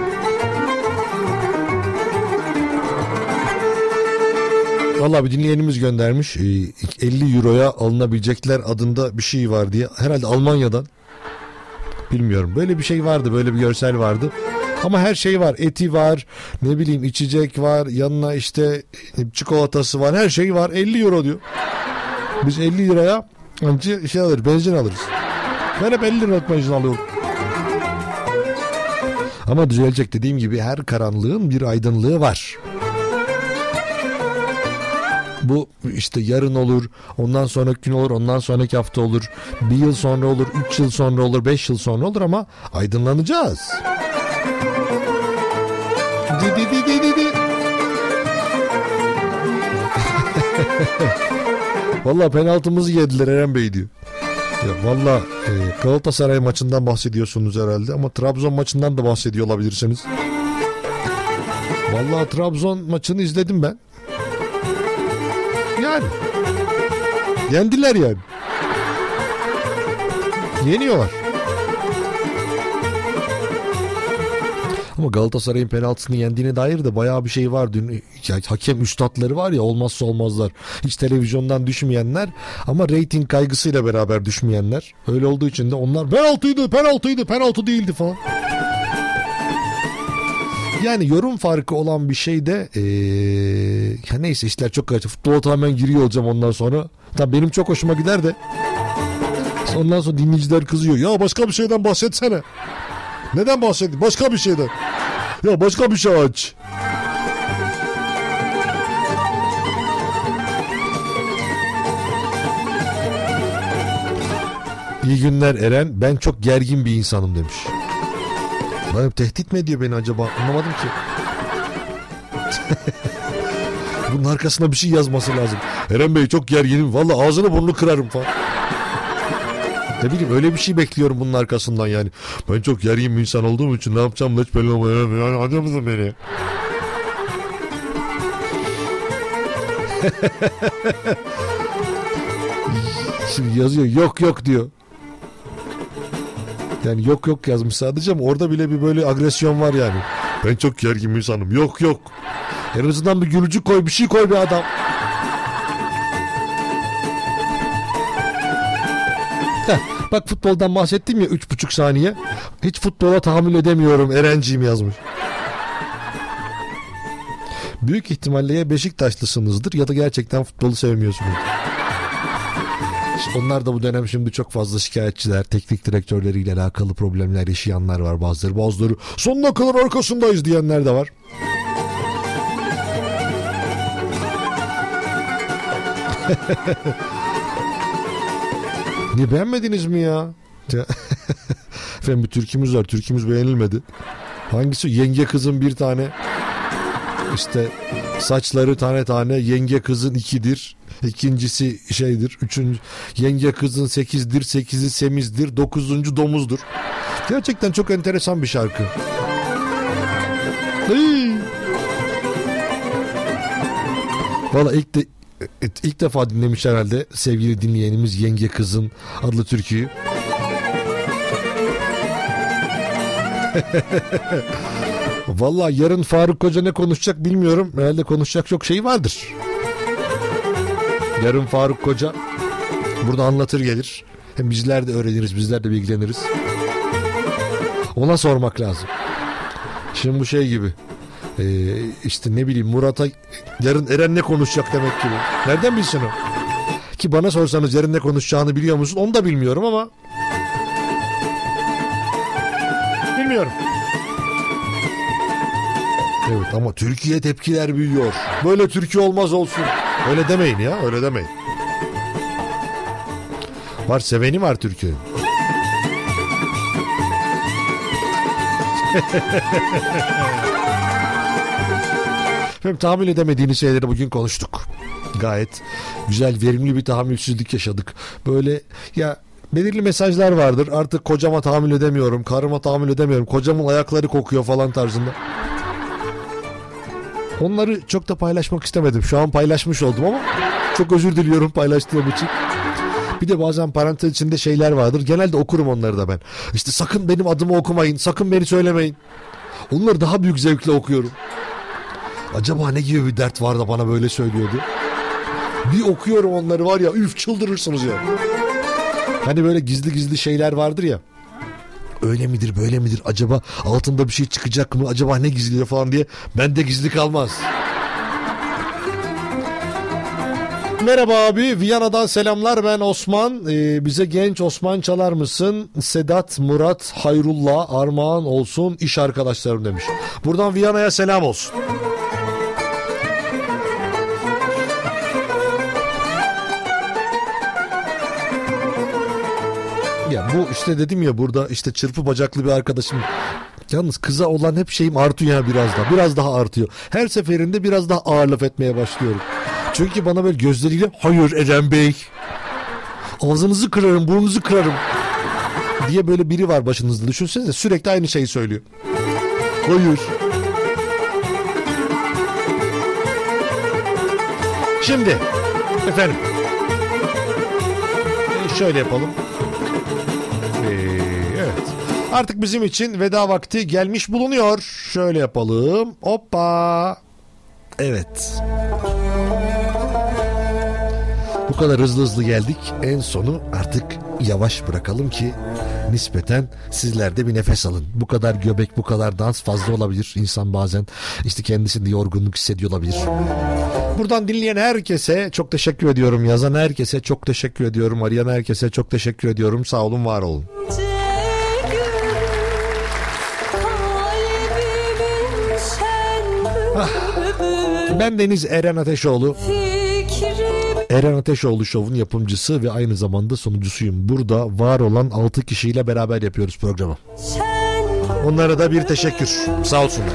Vallahi bir dinleyenimiz göndermiş, elli euroya alınabilecekler adında bir şey var diye. Herhalde Almanya'dan, bilmiyorum, böyle bir şey vardı, böyle bir görsel vardı. Ama her şey var. Eti var, ne bileyim içecek var, yanına işte çikolatası var, her şey var. elli euro diyor. Biz elli liraya önce şey alır, benzin alırız. Ben hep elli liralık benzin alıyorum. Ama düzelecek, dediğim gibi her karanlığın bir aydınlığı var. Bu işte yarın olur, ondan sonraki gün olur, ondan sonraki hafta olur, bir yıl sonra olur, üç yıl sonra olur, beş yıl sonra olur ama aydınlanacağız. Di di di di di. Valla penaltımızı yediler Eren Bey diyor. Ya valla e, Galatasaray maçından bahsediyorsunuz herhalde ama Trabzon maçından da bahsediyor olabilirsiniz. Valla Trabzon maçını izledim ben. Yani yendiler yani. Yeniyorlar. Ama Galatasaray'ın penaltısını yendiğine dair de bayağı bir şey var. Dün ya, hakem üstadları var ya, olmazsa olmazlar. Hiç televizyondan düşmeyenler ama reyting kaygısıyla beraber düşmeyenler. Öyle olduğu için de onlar penaltıydı, penaltıydı, penaltı değildi falan. Yani yorum farkı olan bir şey de ee, neyse işler çok karıştı. Futbola tamamen giriyor olacağım ondan sonra. Tabii benim çok hoşuma gider de. Ondan sonra dinleyiciler kızıyor. Ya başka bir şeyden bahsetsene. Neden bahsettin? Başka bir şeyden. Ya başka bir şey aç. İyi günler Eren. Ben çok gergin bir insanım demiş. Lan tehdit mi ediyor beni acaba? Anlamadım ki. Bunun arkasına bir şey yazması lazım. Eren Bey çok gerginim. Valla ağzını burnunu kırarım falan. Ne bileyim, öyle bir şey bekliyorum bunun arkasından yani. Ben çok gergin bir insan olduğum için ne yapacağım hiç belli olmuyor. Yani anlamadın beni. Şimdi yazıyor yok yok diyor. Yani yok yok yazmış sadece ama orada bile bir böyle agresyon var yani. Ben çok gergin insanım. Yok yok. En azından bir gülücük koy, bir şey koy bir adam. Heh, bak futboldan bahsettim ya üç buçuk saniye. Hiç futbola tahammül edemiyorum Erenciğim yazmış. Büyük ihtimalle ya Beşiktaşlısınızdır ya da gerçekten futbolu sevmiyorsunuz. Onlar da bu dönem şimdi çok fazla şikayetçiler, teknik direktörleriyle alakalı problemler yaşayanlar var bazıları. Bazıları sonuna kadar arkasındayız diyenler de var. Niye beğenmediniz mi ya? Efendim bir türkümüz var, türkümüz beğenilmedi. Hangisi? Yenge kızın bir tane... İşte saçları tane tane, yenge kızın ikidir, ikincisi şeydir, üçüncü yenge kızın sekizdir, sekizi semizdir, dokuzuncu domuzdur. Gerçekten çok enteresan bir şarkı. Valla ilk de ilk defa dinlemiş herhalde sevgili dinleyenimiz yenge kızın adlı türküyü. Valla yarın Faruk Hoca ne konuşacak bilmiyorum. Herhalde konuşacak çok şey vardır. Yarın Faruk Hoca burada anlatır gelir. Hem bizler de öğreniriz, bizler de bilgileniriz. Ona sormak lazım. Şimdi bu şey gibi. Ee, işte ne bileyim Murat'a yarın Eren ne konuşacak demek gibi. Nereden bilsin o? Ki bana sorsanız yarın ne konuşacağını biliyor musun? Onu da bilmiyorum ama. Bilmiyorum. Evet ama Türkiye tepkiler büyüyor. Böyle Türkiye olmaz olsun. Öyle demeyin ya, öyle demeyin. Var seveni var Türkiye'nin. Efendim tahammül edemediğiniz şeyleri bugün konuştuk. Gayet güzel, verimli bir tahammülsüzlük yaşadık. Böyle ya... Belirli mesajlar vardır. Artık kocama tahammül edemiyorum, karıma tahammül edemiyorum, kocamın ayakları kokuyor falan tarzında. Onları çok da paylaşmak istemedim. Şu an paylaşmış oldum ama çok özür diliyorum paylaştığım için. Bir de bazen parantez içinde şeyler vardır. Genelde okurum onları da ben. İşte sakın benim adımı okumayın, sakın beni söylemeyin. Onları daha büyük zevkle okuyorum. Acaba ne gibi bir dert var da bana böyle söylüyordu? Bir okuyorum onları var ya, üf çıldırırsınız ya. Hani böyle gizli gizli şeyler vardır ya. Öyle midir böyle midir acaba altında bir şey çıkacak mı acaba ne gizliyor falan diye bende gizli kalmaz. Merhaba abi, Viyana'dan selamlar, ben Osman. Ee, bize genç Osman çalar mısın? Sedat, Murat, Hayrullah armağan olsun iş arkadaşlarım demiş. Buradan Viyana'ya selam olsun. Ya bu işte dedim ya burada işte çırpı bacaklı bir arkadaşım. Yalnız kıza olan hep şeyim artıyor ya biraz daha. Biraz daha artıyor. Her seferinde biraz daha ağır laf etmeye başlıyorum. Çünkü bana böyle gözleriyle hayır Eren Bey. Ağzınızı kırarım, burnunuzu kırarım. Diye böyle biri var başınızda. Düşünsenize sürekli aynı şeyi söylüyor. Hayır. Şimdi efendim. Şöyle yapalım. Artık bizim için veda vakti gelmiş bulunuyor. Şöyle yapalım. Hoppa. Evet. Bu kadar hızlı hızlı geldik. En sonu artık yavaş bırakalım ki nispeten sizler de bir nefes alın. Bu kadar göbek, bu kadar dans fazla olabilir. İnsan bazen işte kendisinde yorgunluk hissediyor olabilir. Buradan dinleyen herkese çok teşekkür ediyorum. Yazan herkese çok teşekkür ediyorum. Arayan herkese çok teşekkür ediyorum. Sağ olun, var olun. Ben Deniz Eren Ateşoğlu. Eren Ateşoğlu Show'un yapımcısı ve aynı zamanda sunucusuyum. Burada var olan altı kişiyle beraber yapıyoruz programı. Onlara da bir teşekkür. Sağ olsunlar.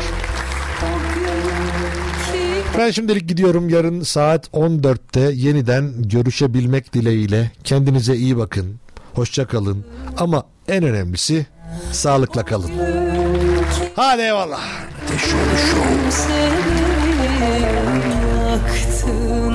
Ben şimdilik gidiyorum. Yarın saat on dörtte yeniden görüşebilmek dileğiyle. Kendinize iyi bakın. Hoşça kalın. Ama en önemlisi sağlıkla kalın. Hadi eyvallah. Ateşoğlu Show. Yaktın